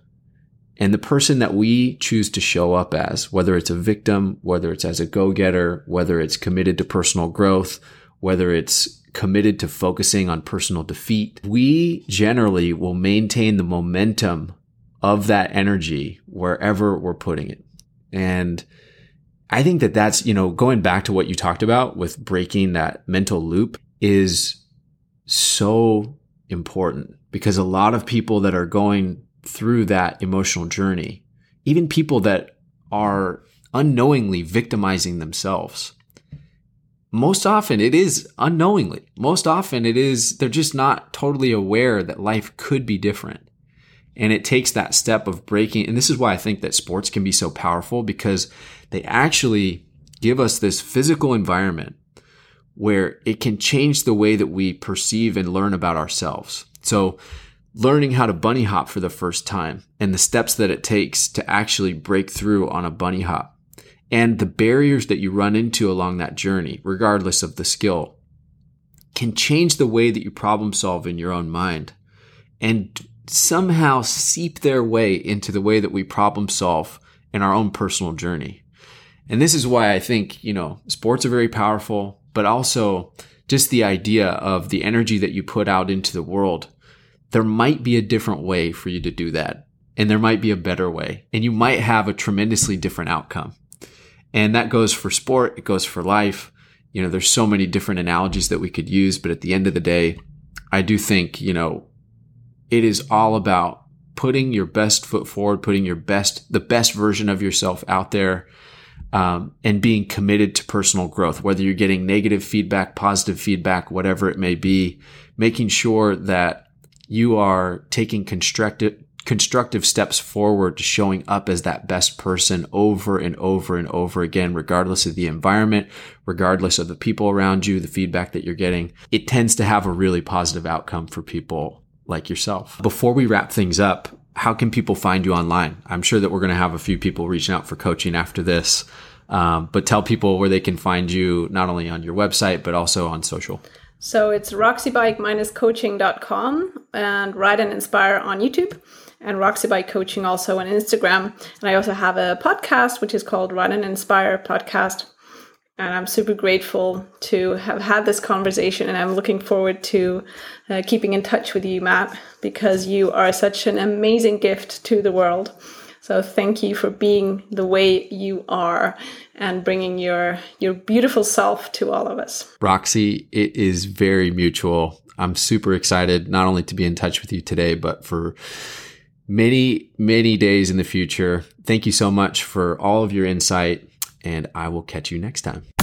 and the person that we choose to show up as, whether it's a victim, whether it's as a go-getter, whether it's committed to personal growth, whether it's committed to focusing on personal defeat, we generally will maintain the momentum of that energy wherever we're putting it. And I think that that's, you know, going back to what you talked about with breaking that mental loop is so important, because a lot of people that are going through that emotional journey, even people that are unknowingly victimizing themselves, most often it is unknowingly. Most often it is, they're just not totally aware that life could be different. And it takes that step of breaking. And this is why I think that sports can be so powerful, because they actually give us this physical environment where it can change the way that we perceive and learn about ourselves. So learning how to bunny hop for the first time and the steps that it takes to actually break through on a bunny hop, and the barriers that you run into along that journey, regardless of the skill, can change the way that you problem solve in your own mind and somehow seep their way into the way that we problem solve in our own personal journey. And this is why I think, you know, sports are very powerful, but also just the idea of the energy that you put out into the world. There might be a different way for you to do that, and there might be a better way, and you might have a tremendously different outcome. And that goes for sport. It goes for life. You know, there's so many different analogies that we could use. But at the end of the day, I do think, you know, it is all about putting your best foot forward, putting your best, the best version of yourself out there, and being committed to personal growth, whether you're getting negative feedback, positive feedback, whatever it may be, making sure that you are taking constructive steps forward to showing up as that best person over and over and over again, regardless of the environment, regardless of the people around you, the feedback that you're getting. It tends to have a really positive outcome for people like yourself. Before we wrap things up, how can people find you online? I'm sure that we're going to have a few people reaching out for coaching after this, but tell people where they can find you, not only on your website, but also on social. So it's roxybike-coaching.com and Ride and Inspire on YouTube, and Roxy Bike Coaching also on Instagram. And I also have a podcast, which is called Ride and Inspire Podcast. And I'm super grateful to have had this conversation. And I'm looking forward to keeping in touch with you, Matt, because you are such an amazing gift to the world. So thank you for being the way you are and bringing your beautiful self to all of us. Roxy, it is very mutual. I'm super excited not only to be in touch with you today, but for many, many days in the future. Thank you so much for all of your insight, and I will catch you next time.